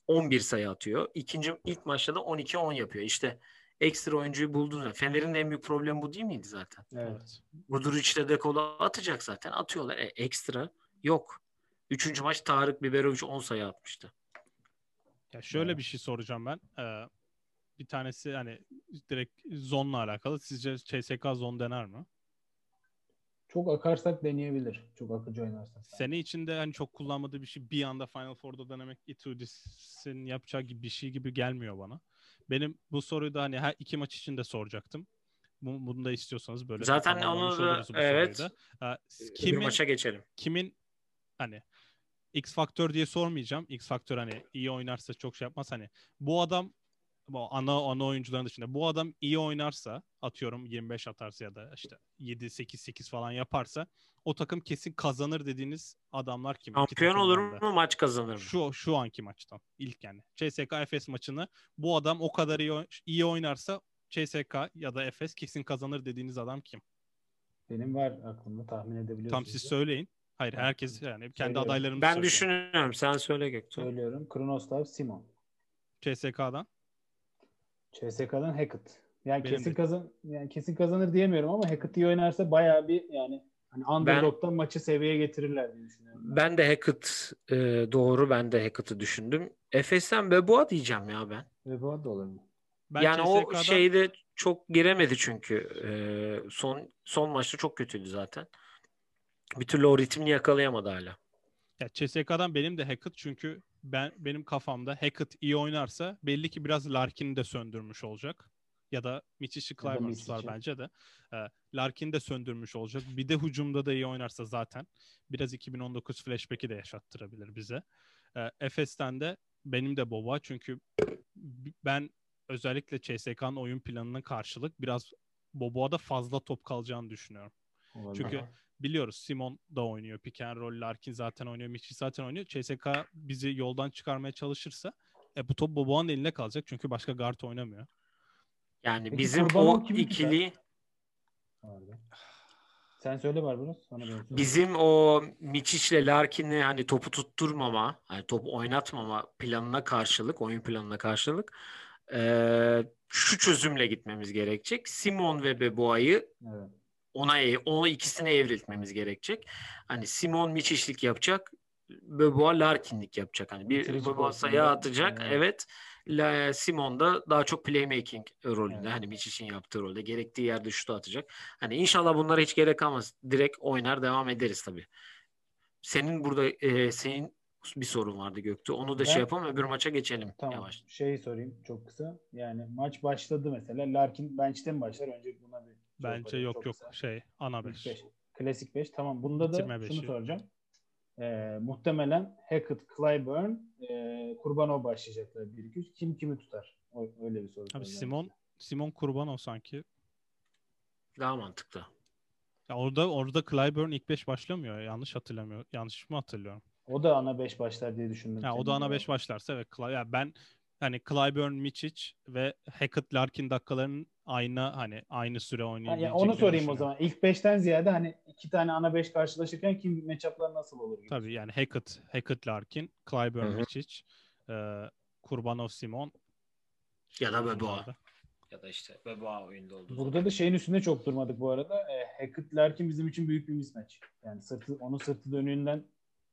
on bir sayı atıyor. İkinci, ilk maçta da on iki on yapıyor. İşte ekstra oyuncuyu buldunuz. Fener'in en büyük problemi bu değil miydi zaten? Evet. Guduric'le De Colo atacak zaten. Atıyorlar. E, ekstra yok. Üçüncü maç Tarık Biberovic on sayı atmıştı. Ya şöyle bir şey soracağım ben. Ee, Bir tanesi hani direkt zonla alakalı. Sizce C S K zon dener mi? Çok akarsak deneyebilir. Çok akıcı oynarsak. Sene içinde hani çok kullanmadığı bir şey bir anda Final Four'da denemek Itudis'in yapacağı gibi bir şey gibi gelmiyor bana. Benim bu soruyu da hani her iki maç için de soracaktım. Bunu da istiyorsanız böyle. Zaten onu da evet. Kimin, bir maça geçelim. Kimin hani X faktör diye sormayacağım. X faktör hani iyi oynarsa çok şey yapmaz. Hani bu adam ana ana oyuncuların dışında bu adam iyi oynarsa, atıyorum yirmi beş atarsa ya da işte yedi sekiz sekiz falan yaparsa o takım kesin kazanır dediğiniz adamlar kim? Şampiyon olur mu, maç kazanır mı? Şu şu anki maçtan ilk yani C S K A Efes maçını bu adam o kadar iyi, iyi oynarsa C S K ya da Efes kesin kazanır dediğiniz adam kim? Benim var aklımda, tahmin edebiliyorsunuz. Tam siz söyleyin. Hayır, herkes yani kendi söylüyorum. Adaylarımı ben söylüyorum. Düşünüyorum. Sen söyle Göktuğ. Söylüyorum. Kronoslav Simon. C S K'dan C S K'dan Hackett. Yani benim kesin de. kazan yani kesin kazanır diyemiyorum ama Hackett iyi oynarsa bayağı bir yani hani underdog'dan ben, maçı seviyeye getirirler diye düşünüyorum. Ben de Hackett e, doğru ben de Hackett'ı düşündüm. Efes'ten Beaubois diyeceğim ya ben. Beaubois da olur mu? Ben yani C S K'dan... o şeyde çok giremedi çünkü e, son son maçta çok kötüydü zaten. Bir türlü o ritmini yakalayamadı hala. Ya C S K'dan benim de Hackett çünkü Ben benim kafamda Hackett iyi oynarsa belli ki biraz Larkin'i de söndürmüş olacak. Ya da Miçiş'i Clyburn tutar bence de. Larkin'i de söndürmüş olacak. Bir de hücumda da iyi oynarsa zaten biraz iki bin on dokuz flashback'i de yaşattırabilir bize. Efes'ten de benim de Beaubois çünkü ben özellikle C S K'nın oyun planına karşılık biraz Beaubois'da fazla top kalacağını düşünüyorum. Olabilir. Çünkü biliyoruz Simon da oynuyor. Pick and roll, Larkin zaten oynuyor. Michiel zaten oynuyor. C S K bizi yoldan çıkarmaya çalışırsa e, bu top Boboğan'ın elinde kalacak. Çünkü başka guard oynamıyor. Yani peki, bizim o ikili sen söyle var bunu. Bizim o Michiel'le Larkin'i hani topu tutturmama, hani topu oynatmama planına karşılık, oyun planına karşılık ee, şu çözümle gitmemiz gerekecek. Simon ve Beaubois'ı evet. Ona, ona ikisine evriltmemiz gerekecek. Hani Simon Miçişlik yapacak, Beaubois Larkinlik yapacak. Hani bir Beaubois sayı atacak. Yani. Evet. La, Simon da daha çok playmaking rolünde. Evet. Hani Miçiş'in yaptığı rolde. Gerektiği yerde şutu atacak. Hani inşallah bunlara hiç gerek kalmaz. Direkt oynar devam ederiz tabii. Senin burada e, senin bir sorun vardı Göktuğ. Onu da ben, şey yapalım. Öbür maça geçelim. Tamam. Yavaş. Şey sorayım çok kısa. Yani maç başladı mesela. Larkin bench'te mi başlar? Önce buna bir bence çok yok çok yok güzel. Şey ana beş. Klasik beş. Tamam. Bunda da şunu soracağım. Ee, muhtemelen Hackett, Clyburn, e, Kurbanov başlayacaklar bir iki. Kim kimi tutar? O, öyle bir soru. Abi Simon size. Simon Kurbanov sanki daha mantıklı. Ya orada orada Clyburn ilk beş başlamıyor. Yanlış hatırlamıyor. Yanlış mı hatırlıyorum? O da ana beş başlar diye düşündüm. Ya o da ana beş başlarsa evet Cly- ya ben hani Clyburn, Mišić ve Hackett Larkin dakikalarının aynı hani aynı süre oynayabilecek. Yani onu sorayım o zaman. İlk beşten ziyade hani iki tane ana beş karşılaşırken kim matchup'lar nasıl olur gibi. Tabii yani Hackett, Hackett Larkin, Clyburn, Mišić, e, Kurbanov Simon, Ya da Beaubois. Ya da işte Beaubois oyunda oldu. Burada da şeyin üstünde çok durmadık bu arada. E, Hackett Larkin bizim için büyük bir mismatch. Yani sırtı, onun sırtı dönüğünden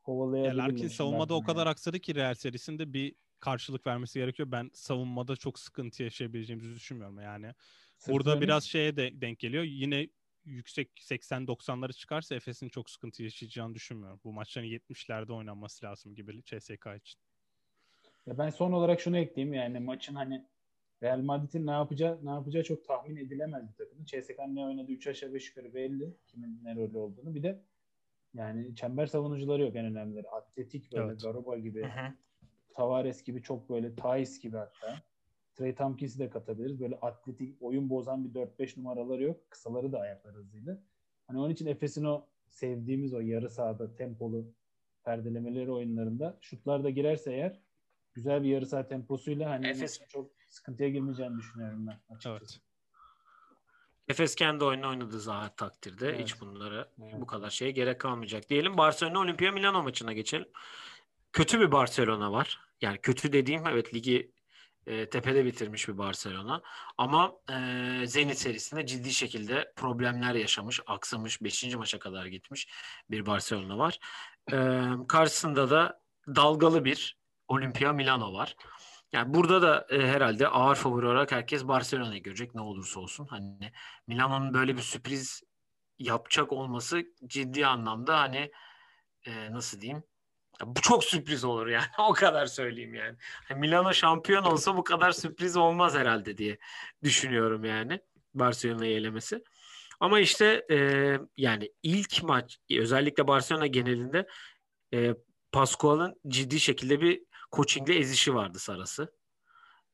kovalayabilir. Larkin savunmada o kadar yani aksadı ki Real serisinde bir karşılık vermesi gerekiyor. Ben savunmada çok sıkıntı yaşayabileceğimizi düşünmüyorum yani. Sırtı burada dönüş biraz şeye de denk geliyor. Yine yüksek seksen doksanlara çıkarsa Efes'in çok sıkıntı yaşayacağını düşünmüyorum. Bu maçların yetmişlerde oynanması lazım gibi C S K A için. Ya ben son olarak şunu ekleyeyim yani maçın hani Real Madrid'in ne yapacağı ne yapacağı çok tahmin edilemez bir takımı. C S K A'nın ne oynadığı üç aşağı beş yukarı belli. Kimin ne rolü olduğunu. Bir de yani çember savunucuları yok en önemlileri. Atletik böyle evet. Garoba gibi. Hı-hı. Tavares gibi çok böyle Thais gibi hatta. Trey Tompkins'i de katabiliriz. Böyle atletik oyun bozan bir dört beş numaraları yok. Kısaları da ayaklar hızlıydı. Hani onun için Efes'in o sevdiğimiz o yarı sahada tempolu perdelemeleri oyunlarında şutlar da girerse eğer güzel bir yarı saha temposuyla hani Efes çok sıkıntıya girmeyeceğini düşünüyorum ben açıkçası. Evet. Efes kendi oyunu oynadı zaten takdirde. Evet. Hiç bunlara evet. bu kadar şeye gerek kalmayacak. Diyelim Barcelona Olimpia Milano maçına geçelim. Kötü bir Barcelona var. Yani kötü dediğim evet ligi e, tepede bitirmiş bir Barcelona. Ama e, Zenit serisinde ciddi şekilde problemler yaşamış. Aksamış. beşinci maça kadar gitmiş bir Barcelona var. E, karşısında da dalgalı bir Olimpia Milano var. Yani burada da e, herhalde ağır favori olarak herkes Barcelona'yı görecek ne olursa olsun. Hani Milano'nun böyle bir sürpriz yapacak olması ciddi anlamda hani e, nasıl diyeyim? Ya bu çok sürpriz olur yani. O kadar söyleyeyim yani. yani. Milano şampiyon olsa bu kadar sürpriz olmaz herhalde diye düşünüyorum yani. Barcelona'yı elemesi. Ama işte e, yani ilk maç özellikle Barcelona genelinde e, Pascual'ın ciddi şekilde bir coachingle ezişi vardı sarası.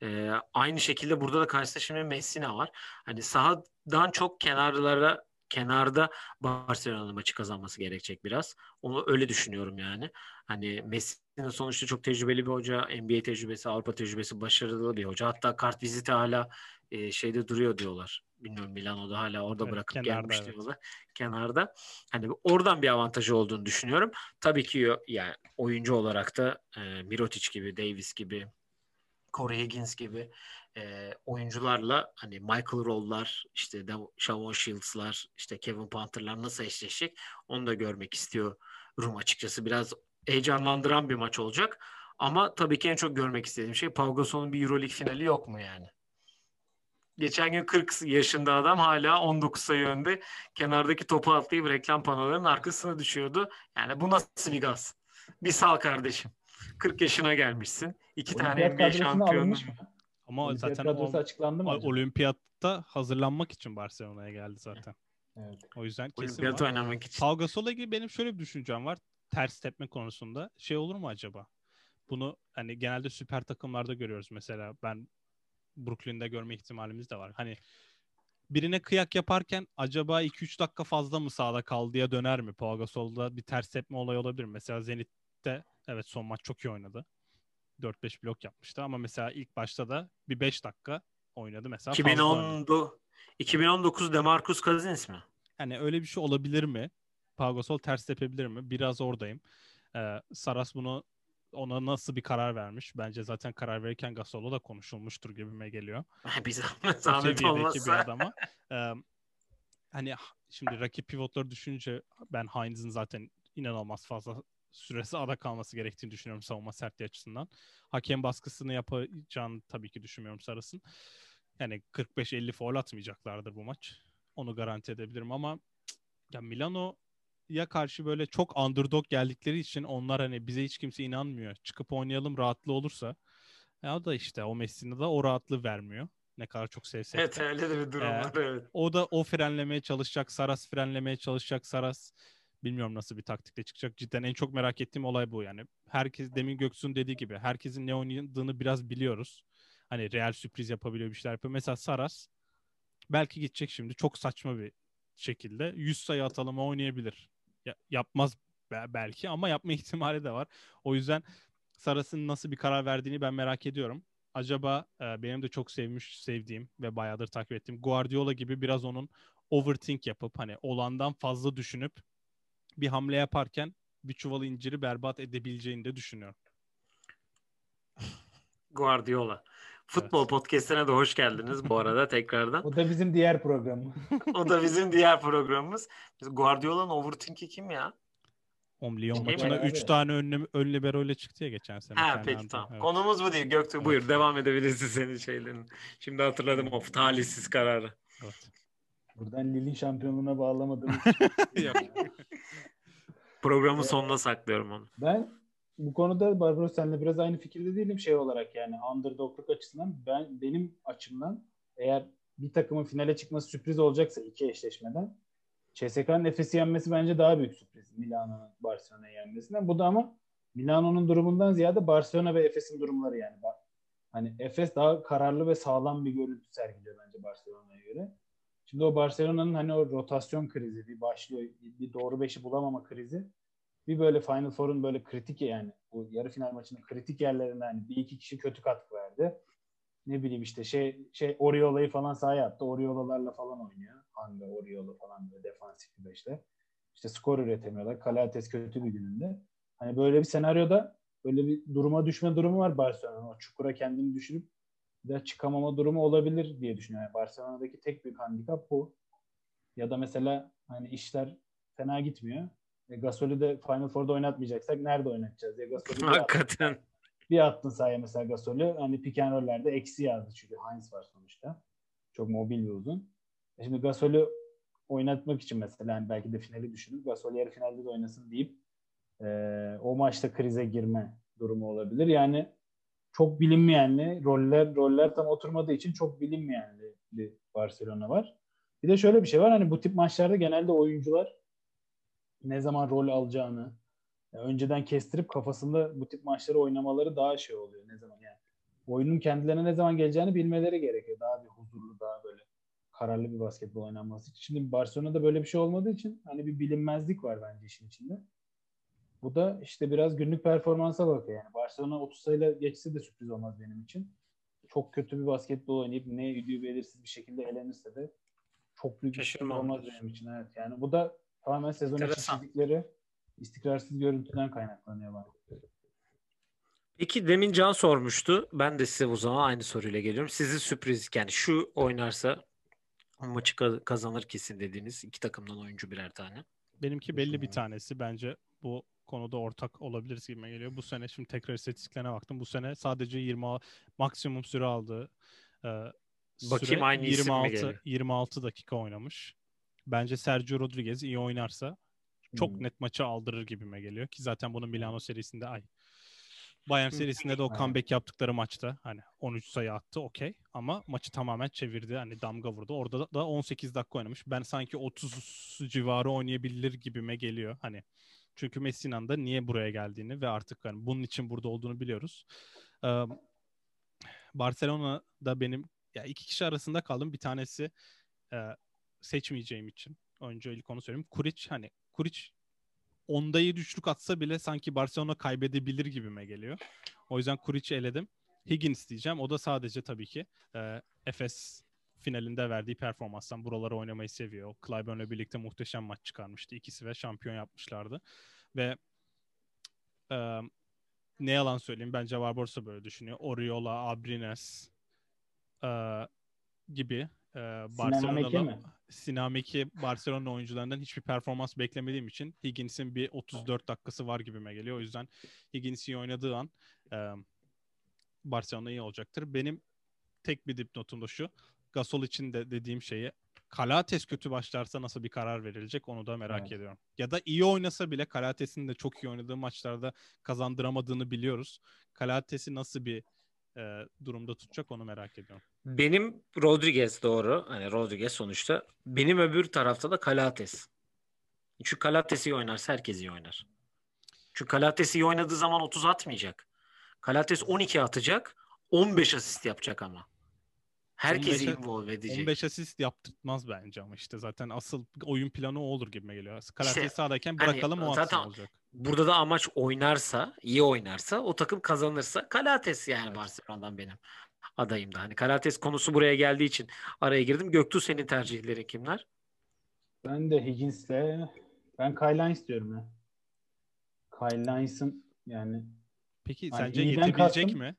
E, aynı şekilde burada da karşısında şimdi Messina var. Hani sahadan çok kenarlara kenarda Barcelona'nın maçı kazanması gerekecek biraz. Onu öyle düşünüyorum yani. Hani Messi'nin sonuçta çok tecrübeli bir hoca. N B A tecrübesi, Avrupa tecrübesi başarılı bir hoca. Hatta kart viziti hala e, şeyde duruyor diyorlar. Bilmiyorum Milano'da hala orada evet, bırakıp kenarda, gelmiş evet. diyorlar. Kenarda. Hani oradan bir avantajı olduğunu düşünüyorum. Tabii ki yani oyuncu olarak da e, Mirotić gibi, Davies gibi, Corey Higgins gibi e, oyuncularla hani Michael Roll'lar, işte Shavon Shields'lar, işte Kevin Panther'lar nasıl eşleşecek onu da görmek istiyor Rum açıkçası. Biraz heyecanlandıran bir maç olacak. Ama tabii ki en çok görmek istediğim şey Pau Gasol'un bir EuroLeague finali yok mu yani? Geçen gün kırk yaşında adam hala on dokuz sayı önde kenardaki topu atlayıp reklam panolarının arkasına düşüyordu. Yani bu nasıl bir gaz? Bir sal kardeşim. kırk yaşına gelmişsin. İki tane N B A şampiyonu. Ama olimpiyat zaten o, açıklandı mı olimpiyatta hazırlanmak için Barcelona'ya geldi zaten. Evet. O yüzden olimpiyat oynamak için. Pau Gasol'la ilgili benim şöyle bir düşüncem var. Ters tepme konusunda. Şey olur mu acaba? Bunu hani genelde süper takımlarda görüyoruz. Mesela ben Brooklyn'de görme ihtimalimiz de var. Hani birine kıyak yaparken acaba iki üç dakika fazla mı sahada kaldıya döner mi? Pau Gasol'da bir ters tepme olayı olabilir. Mesela Zenit'te evet son maç çok iyi oynadı. dört beş blok yapmıştı ama mesela ilk başta da bir beş dakika oynadı mesela. iki bin on dokuz DeMarcus Cousins mi? Hani öyle bir şey olabilir mi? Pau Gasol ters tepebilir mi? Biraz oradayım. Ee, Saras bunu ona nasıl bir karar vermiş? Bence zaten karar verirken Gasol'la da konuşulmuştur gibime geliyor. Bir zahmet, zahmet olmasa. Ee, hani şimdi rakip pivotları düşününce ben Hines'in zaten inanılmaz fazla süresi ada kalması gerektiğini düşünüyorum savunma sertliği açısından. Hakem baskısını yapacağını tabii ki düşünmüyorum Saras'ın. Yani kırk beş elli faul atmayacaklardır bu maç. Onu garanti edebilirim ama ya Milano'ya karşı böyle çok underdog geldikleri için onlar hani bize hiç kimse inanmıyor. Çıkıp oynayalım rahatlığı olursa. Ya da işte o Messi'ne de o rahatlığı vermiyor. Ne kadar çok sevsek. Evet öyle de bir durum ee, var. Evet. O da o frenlemeye çalışacak. Saras frenlemeye çalışacak. Saras bilmiyorum nasıl bir taktikle çıkacak. Cidden en çok merak ettiğim olay bu yani. Herkes demin Göksu'nun dediği gibi herkesin ne oynadığını biraz biliyoruz. Hani Real sürpriz yapabiliyor bir şeyler yapıyor. Mesela Saras belki gidecek şimdi çok saçma bir şekilde yüz sayı atalama oynayabilir. Ya, yapmaz belki ama yapma ihtimali de var. O yüzden Saras'ın nasıl bir karar verdiğini ben merak ediyorum. Acaba e, benim de çok sevmiş, sevdiğim ve bayağıdır takip ettiğim Guardiola gibi biraz onun overthink yapıp hani olandan fazla düşünüp bir hamle yaparken bir çuval inciri berbat edebileceğini de düşünüyorum. Guardiola. Futbol evet. Podcast'ine de hoş geldiniz bu arada tekrardan. O da bizim diğer programımız. O da bizim diğer programımız. Guardiola'nın overthink'i kim ya? Omlyon maçına üç tane ön, ön liberoyla çıktı ya geçen sene. Ha peki anladım. Tamam. Evet. Konumuz bu değil Göktuğ. Evet. Buyur devam edebilirsin senin şeylerin. Şimdi hatırladım o talihsiz kararı. Evet. Buradan Lille'in şampiyonluğuna bağlamadığım için. Yok. Programın evet. Sonuna saklıyorum onu. Ben... Bu konuda Barbaros senle biraz aynı fikirde değilim şey olarak yani underdog'luk açısından ben benim açımdan eğer bir takımın finale çıkması sürpriz olacaksa iki eşleşmeden C S K A'nın Efes'i yenmesi bence daha büyük sürpriz Milano'nun Barcelona'yı yenmesinden. Bu da ama Milano'nun durumundan ziyade Barcelona ve Efes'in durumları yani. Hani Efes daha kararlı ve sağlam bir görüntü sergiliyor bence Barcelona'ya göre. Şimdi o Barcelona'nın hani o rotasyon krizi bir başlıyor bir doğru beşi bulamama krizi. Bir böyle Final Four'un böyle kritik yani bu yarı final maçının kritik yerlerinde hani bir iki kişi kötü katkı verdi. Ne bileyim işte şey şey Oriola'yı falan sahaya attı. Oriola'larla falan oynuyor. Hanga, Oriola falan böyle defansif bir beşle. İşte skor üretemiyorlar. Kalates kötü bir gününde. Hani böyle bir senaryoda böyle bir duruma düşme durumu var Barcelona'nın. O çukura kendini düşürüp bir daha çıkamama durumu olabilir diye düşünüyorum. Yani Barcelona'daki tek büyük handikap bu. Ya da mesela hani işler fena gitmiyor. E, Gasol'ü de Final Four'da oynatmayacaksak nerede oynatacağız? E, Gasol'ü hakikaten. Bir attın, bir attın sahaya mesela Gasol'ü. Hani pick and roll'lerde eksi yazdı çünkü Hines var sonuçta. Çok mobil bir uzun. E şimdi Gasol'ü oynatmak için mesela hani belki de finali düşünüp Gasol yarı finalde de oynasın deyip e, o maçta krize girme durumu olabilir. Yani çok bilinmeyenli roller roller tam oturmadığı için çok bilinmeyenli bir Barcelona var. Bir de şöyle bir şey var. Hani bu tip maçlarda genelde oyuncular ne zaman rol alacağını yani önceden kestirip kafasında bu tip maçları oynamaları daha şey oluyor ne zaman yani oyunun kendilerine ne zaman geleceğini bilmeleri gerekiyor. Daha bir huzurlu, daha böyle kararlı bir basketbol oynanması için. Şimdi Barcelona'da böyle bir şey olmadığı için hani bir bilinmezlik var bence işin içinde. Bu da işte biraz günlük performansa bakıyor. Yani Barcelona otuz sayıyla geçse de sürpriz olmaz benim için. Çok kötü bir basketbol oynayıp ne üdüğü belirsiz bir şekilde elenirse de çok büyük bir şey olmaz benim için. Evet. Yani bu da tamamen sezon eşitsizlikleri istikrarsız görüntüden kaynaklanıyor bana. Peki demin Can sormuştu. Ben de size o zaman aynı soruyla geliyorum. Sizi sürpriz yani şu oynarsa maçı kazanır kesin dediğiniz iki takımdan oyuncu birer tane. Benimki belli bir tanesi. Bence bu konuda ortak olabiliriz gibi geliyor. Bu sene şimdi tekrar istatistiklerine baktım. Bu sene sadece yirmi maksimum süre aldı. Ee, Bakayım süre aynı yirmi altı, yirmi altı dakika oynamış. Bence Sergio Rodriguez iyi oynarsa çok hmm. net maçı aldırır gibime geliyor ki zaten bunun Milano serisinde ay Bayern serisinde de o comeback yaptıkları maçta hani on üç sayı attı okey ama maçı tamamen çevirdi hani damga vurdu. Orada da on sekiz dakika oynamış. Ben sanki otuz civarı oynayabilir gibime geliyor. Hani çünkü Messina'nın da niye buraya geldiğini ve artık hani bunun için burada olduğunu biliyoruz. Ee, Barcelona'da benim ya iki kişi arasında kaldım. Bir tanesi e, seçmeyeceğim için. Önce ilk onu söyleyeyim. Kuric hani Kuric onda yedi üçlük atsa bile sanki Barcelona kaybedebilir gibime geliyor. O yüzden Kuric'i eledim. Higgins diyeceğim. O da sadece tabii ki e, Efes finalinde verdiği performanstan buralara oynamayı seviyor. Clyburn'la birlikte muhteşem maç çıkarmıştı. İkisi ve şampiyon yapmışlardı. Ve e, ne yalan söyleyeyim bence Barbosa böyle düşünüyor. Oriola, Abrines e, gibi Ee, Barcelona'da Sinameki Barcelona oyuncularından hiçbir performans beklemediğim için Higgins'in bir otuz dört dakikası var gibime geliyor. O yüzden Higgins iyi oynadığı an e, Barcelona iyi olacaktır. Benim tek bir dipnotum da şu. Gasol için de dediğim şeyi Kalates kötü başlarsa nasıl bir karar verilecek onu da merak evet. ediyorum. Ya da iyi oynasa bile Kalates'in de çok iyi oynadığı maçlarda kazandıramadığını biliyoruz. Kalates'i nasıl bir durumda tutacak onu merak ediyorum. Benim Rodriguez doğru. Hani Rodriguez sonuçta. Benim öbür tarafta da Kalates. Çünkü Kalates iyi oynarsa herkes iyi oynar. Çünkü Kalates iyi oynadığı zaman otuz atmayacak. Kalates on iki atacak. on beş asist yapacak ama. Herkes involve edecek. on beş asist yaptırtmaz bence ama işte zaten asıl oyun planı o olur gibime geliyor. Kalates işte, sağdayken bırakalım hani, o atsın olacak. Burada da amaç oynarsa, iyi oynarsa, o takım kazanırsa Kalates yani evet. Barcelona'dan benim adayım da. Hani Kalates konusu buraya geldiği için araya girdim. Göktuğ senin tercihlerin kimler? Ben de Higgins'le ben Kyle Hines diyorum ya. Kyle Hines'ın yani. Peki hani sence yetebilecek kastım, mi?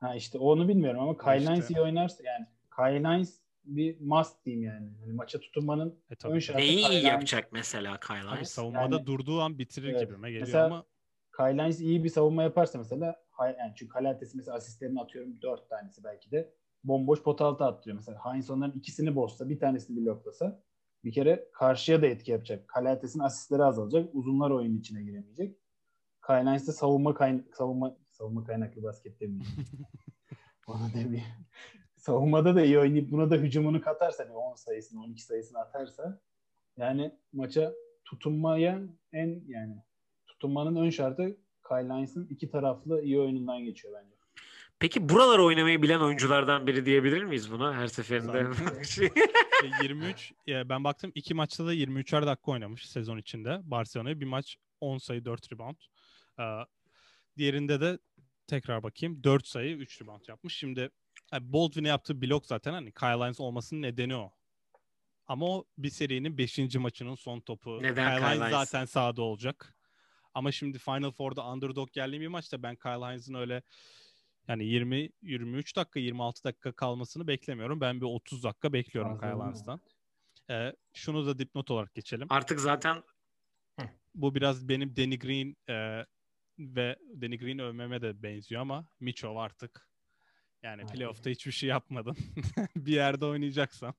Ha işte onu bilmiyorum ama Kyle işte. Hines iyi oynarsa yani. Kyle Hines bir must diyeyim yani. yani maça tutunmanın e, ön şartı. Neyi iyi yapacak mesela Kyle Hines? Savunmada yani, durduğu an bitirir evet. gibime geliyor mesela, ama. Kyle Hines iyi bir savunma yaparsa mesela yani çünkü Kalates'i mesela asistlerini atıyorum dört tanesi belki de bomboş pot altı attırıyor. Mesela Hines onların ikisini bozsa bir tanesini bloklasa bir kere karşıya da etki yapacak. Kalates'in asistleri azalacak. Uzunlar oyunun içine giremeyecek. Kyle Hines'de savunma kaynak savunma savunma kaynaklı basket demeyeyim. Onu demeyeyim. Savunmada da iyi oynayıp buna da hücumunu katarsa on sayısını on iki sayısını atarsa yani maça tutunmaya en yani tutunmanın ön şartı Kyle Hines'in iki taraflı iyi oyunundan geçiyor bence. Peki buralar oynamayı bilen oyunculardan biri diyebilir miyiz buna? Her seferinde şey. yirmi üç ben baktım iki maçta da yirmi üçer dakika oynamış sezon içinde. Barcelona'ya bir maç on sayı dört rebound. Ee, diğerinde de tekrar bakayım dört sayı üç rebound yapmış. Şimdi yani Baldwin'e yaptığı blok zaten hani Kyle Hines olmasının nedeni o. Ama o bir serinin beşinci maçının son topu. Neden Kyle, Kyle Hines zaten sahada olacak. Ama şimdi Final Four'da underdog geldiğim bir maçta ben Kyle Hines'ın öyle yani yirmi yirmi üç dakika yirmi altı dakika kalmasını beklemiyorum. Ben bir otuz dakika bekliyorum Kyle Hines'tan. Ee, şunu da dipnot olarak geçelim. Artık zaten bu biraz benim Danny Green e, ve Danny Green övmeme de benziyor ama Michov artık yani playoff'ta hiçbir şey yapmadın. Bir yerde oynayacaksan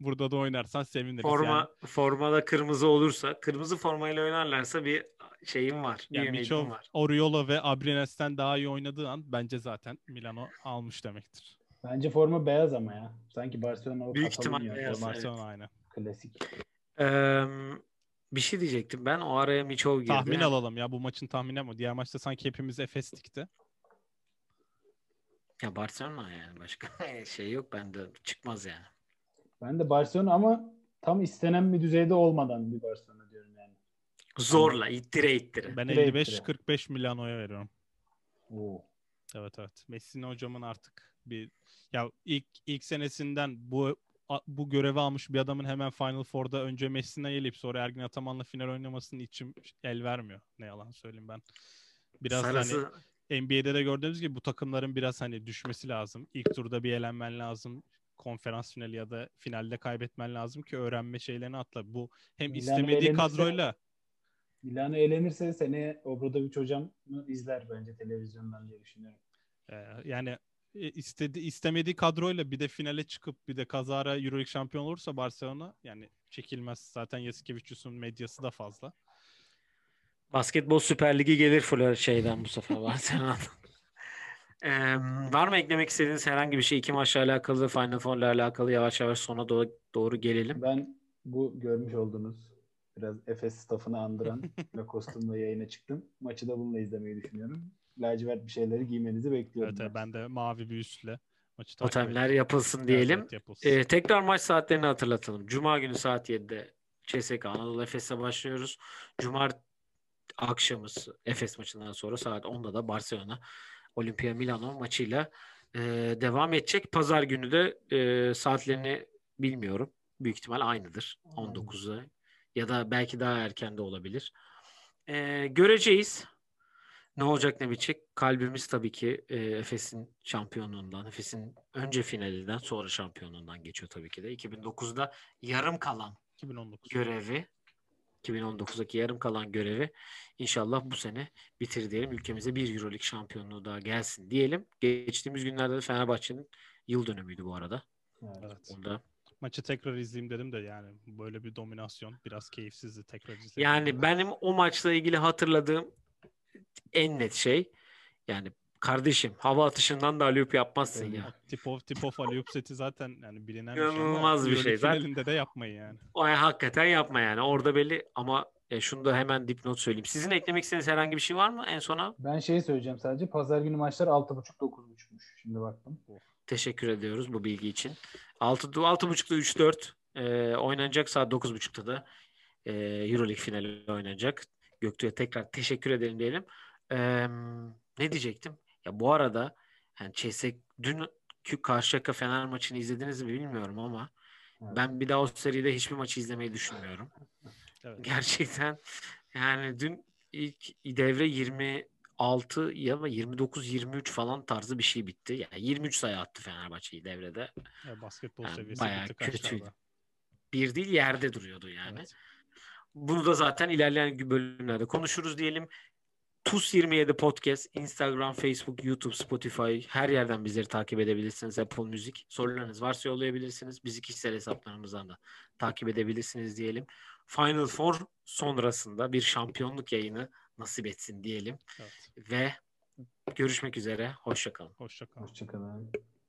burada da oynarsan seviniriz. Forma yani. Formada kırmızı olursa, kırmızı formayla oynarlarsa bir şeyim var. Yani bir Michov, var. Oriola ve Abrines'ten daha iyi oynadığı an bence zaten Milano almış demektir. Bence forma beyaz ama ya. Sanki Barcelona büyük ihtimal beyaz. Barcelona evet. Aynı. Klasik. Ee, bir şey diyecektim. Ben o araya Michov girdi. Tahmin alalım ya. Bu maçın tahmini ama diğer maçta sanki hepimiz Efes'tikti. Ya Barcelona yani. Başka şey yok bende. Çıkmaz yani. Ben de Barcelona ama tam istenen bir düzeyde olmadan bir Barcelona diyorum yani. Zorla, ittire ittire. Ben elli beş kırk beş Milano'ya veriyorum. Oo. Evet evet. Messina hocamın artık bir ya ilk ilk senesinden bu bu görevi almış bir adamın hemen Final Four'da önce Messina'yı eleyip sonra Ergin Ataman'la final oynamasının içim el vermiyor. Ne yalan söyleyeyim ben. Biraz Sarası... hani N B A'de de gördüğümüz gibi bu takımların biraz hani düşmesi lazım. İlk turda bir elenmen lazım. Konferans finali ya da finalde kaybetmen lazım ki öğrenme şeylerini atla. Bu hem Milano istemediği kadroyla. Milano elenirse seneye Obradović hocam izler bence televizyondan diye düşünüyorum. Ee, yani istedi, istemediği kadroyla bir de finale çıkıp bir de kazara Euroleague şampiyon olursa Barcelona yani çekilmez. Zaten Jasikevičius'un medyası da fazla. Basketbol Süper Ligi gelir full şeyden bu sefer Barcelona'dan. Ee, var mı eklemek istediğiniz herhangi bir şey? İki maçla alakalı, Final Four'la alakalı yavaş yavaş sona do- doğru gelelim. Ben bu görmüş olduğunuz biraz Efes staffını andıran ve kostümle yayına çıktım. Maçı da bununla izlemeyi düşünüyorum. Lacivert bir şeyleri giymenizi bekliyorum. Evet, ben de mavi bir üstle. Totemler yapılsın diyelim. Evet, yapılsın. Ee, tekrar maç saatlerini hatırlatalım. Cuma günü saat yedide C S K A Anadolu Efes'e başlıyoruz. Cumartesi akşamı Efes maçından sonra saat onda da Barcelona Olimpia Milano maçıyla e, devam edecek. Pazar günü de e, saatlerini bilmiyorum. Büyük ihtimal aynıdır. on dokuzda ya da belki daha erken de olabilir. E, göreceğiz. Ne olacak ne bitecek. Kalbimiz tabii ki e, Efes'in şampiyonluğundan, Efes'in önce finalinden sonra şampiyonluğundan geçiyor tabii ki de. iki bin dokuzda yarım kalan iki bin on dokuz görevi iki bin on dokuzdaki yarım kalan görevi inşallah bu sene bitir diyelim. Ülkemize bir Euroleague şampiyonluğu daha gelsin diyelim. Geçtiğimiz günlerde de Fenerbahçe'nin yıl dönümüydü bu arada. Evet. Onda... Maçı tekrar izleyeyim dedim de yani böyle bir dominasyon biraz keyifsizdi tekrar izleyeyim. Yani benim o maçla ilgili hatırladığım en net şey yani kardeşim hava atışından da alley-oop yapmazsın evet. ya. Tip-off tip-off alley-oop seti zaten yani bilinen bir şey. İnanılmaz bir şey. Finalinde de yapmayın yani. O yani, hakikaten yapma yani. Orada belli ama e, şunu da hemen dipnot söyleyeyim. Sizin eklemek istediğiniz herhangi bir şey var mı en sona? Ben şey söyleyeceğim sadece. Pazar günü maçlar altı buçuk dokuz buçukmuş. Şimdi baktım. Teşekkür ediyoruz bu bilgi için. altı altı buçukta üç dört e, oynanacak. Saat dokuz buçukta da e, Euroleague finali oynanacak. Göktuğ'a tekrar teşekkür edelim diyelim. E, ne diyecektim? Ya bu arada yani C S K A dünkü Karşıyaka Fener maçını izlediniz mi bilmiyorum ama evet. Ben bir daha o seride hiçbir maçı izlemeyi düşünmüyorum. Evet. Gerçekten yani dün ilk devre yirmi altı yirmi altıya ve yirmi dokuz yirmi üç falan tarzı bir şey bitti. Yani yirmi üç sayı attı Fenerbahçe'yi devrede. Yani basketbol yani seviyesi bayağı kötüydü. Bir değil yerde duruyordu yani. Evet. Bunu da zaten ilerleyen bölümlerde konuşuruz diyelim. T U S yirmi yedi Podcast, Instagram, Facebook, YouTube, Spotify, her yerden bizleri takip edebilirsiniz. Apple Music. Sorularınız varsa yollayabilirsiniz. Bizi kişisel hesaplarımızdan da takip edebilirsiniz diyelim. Final Four sonrasında bir şampiyonluk yayını nasip etsin diyelim. Evet. Ve görüşmek üzere. Hoşça kalın. Hoşça kalın. Hoşça kalın.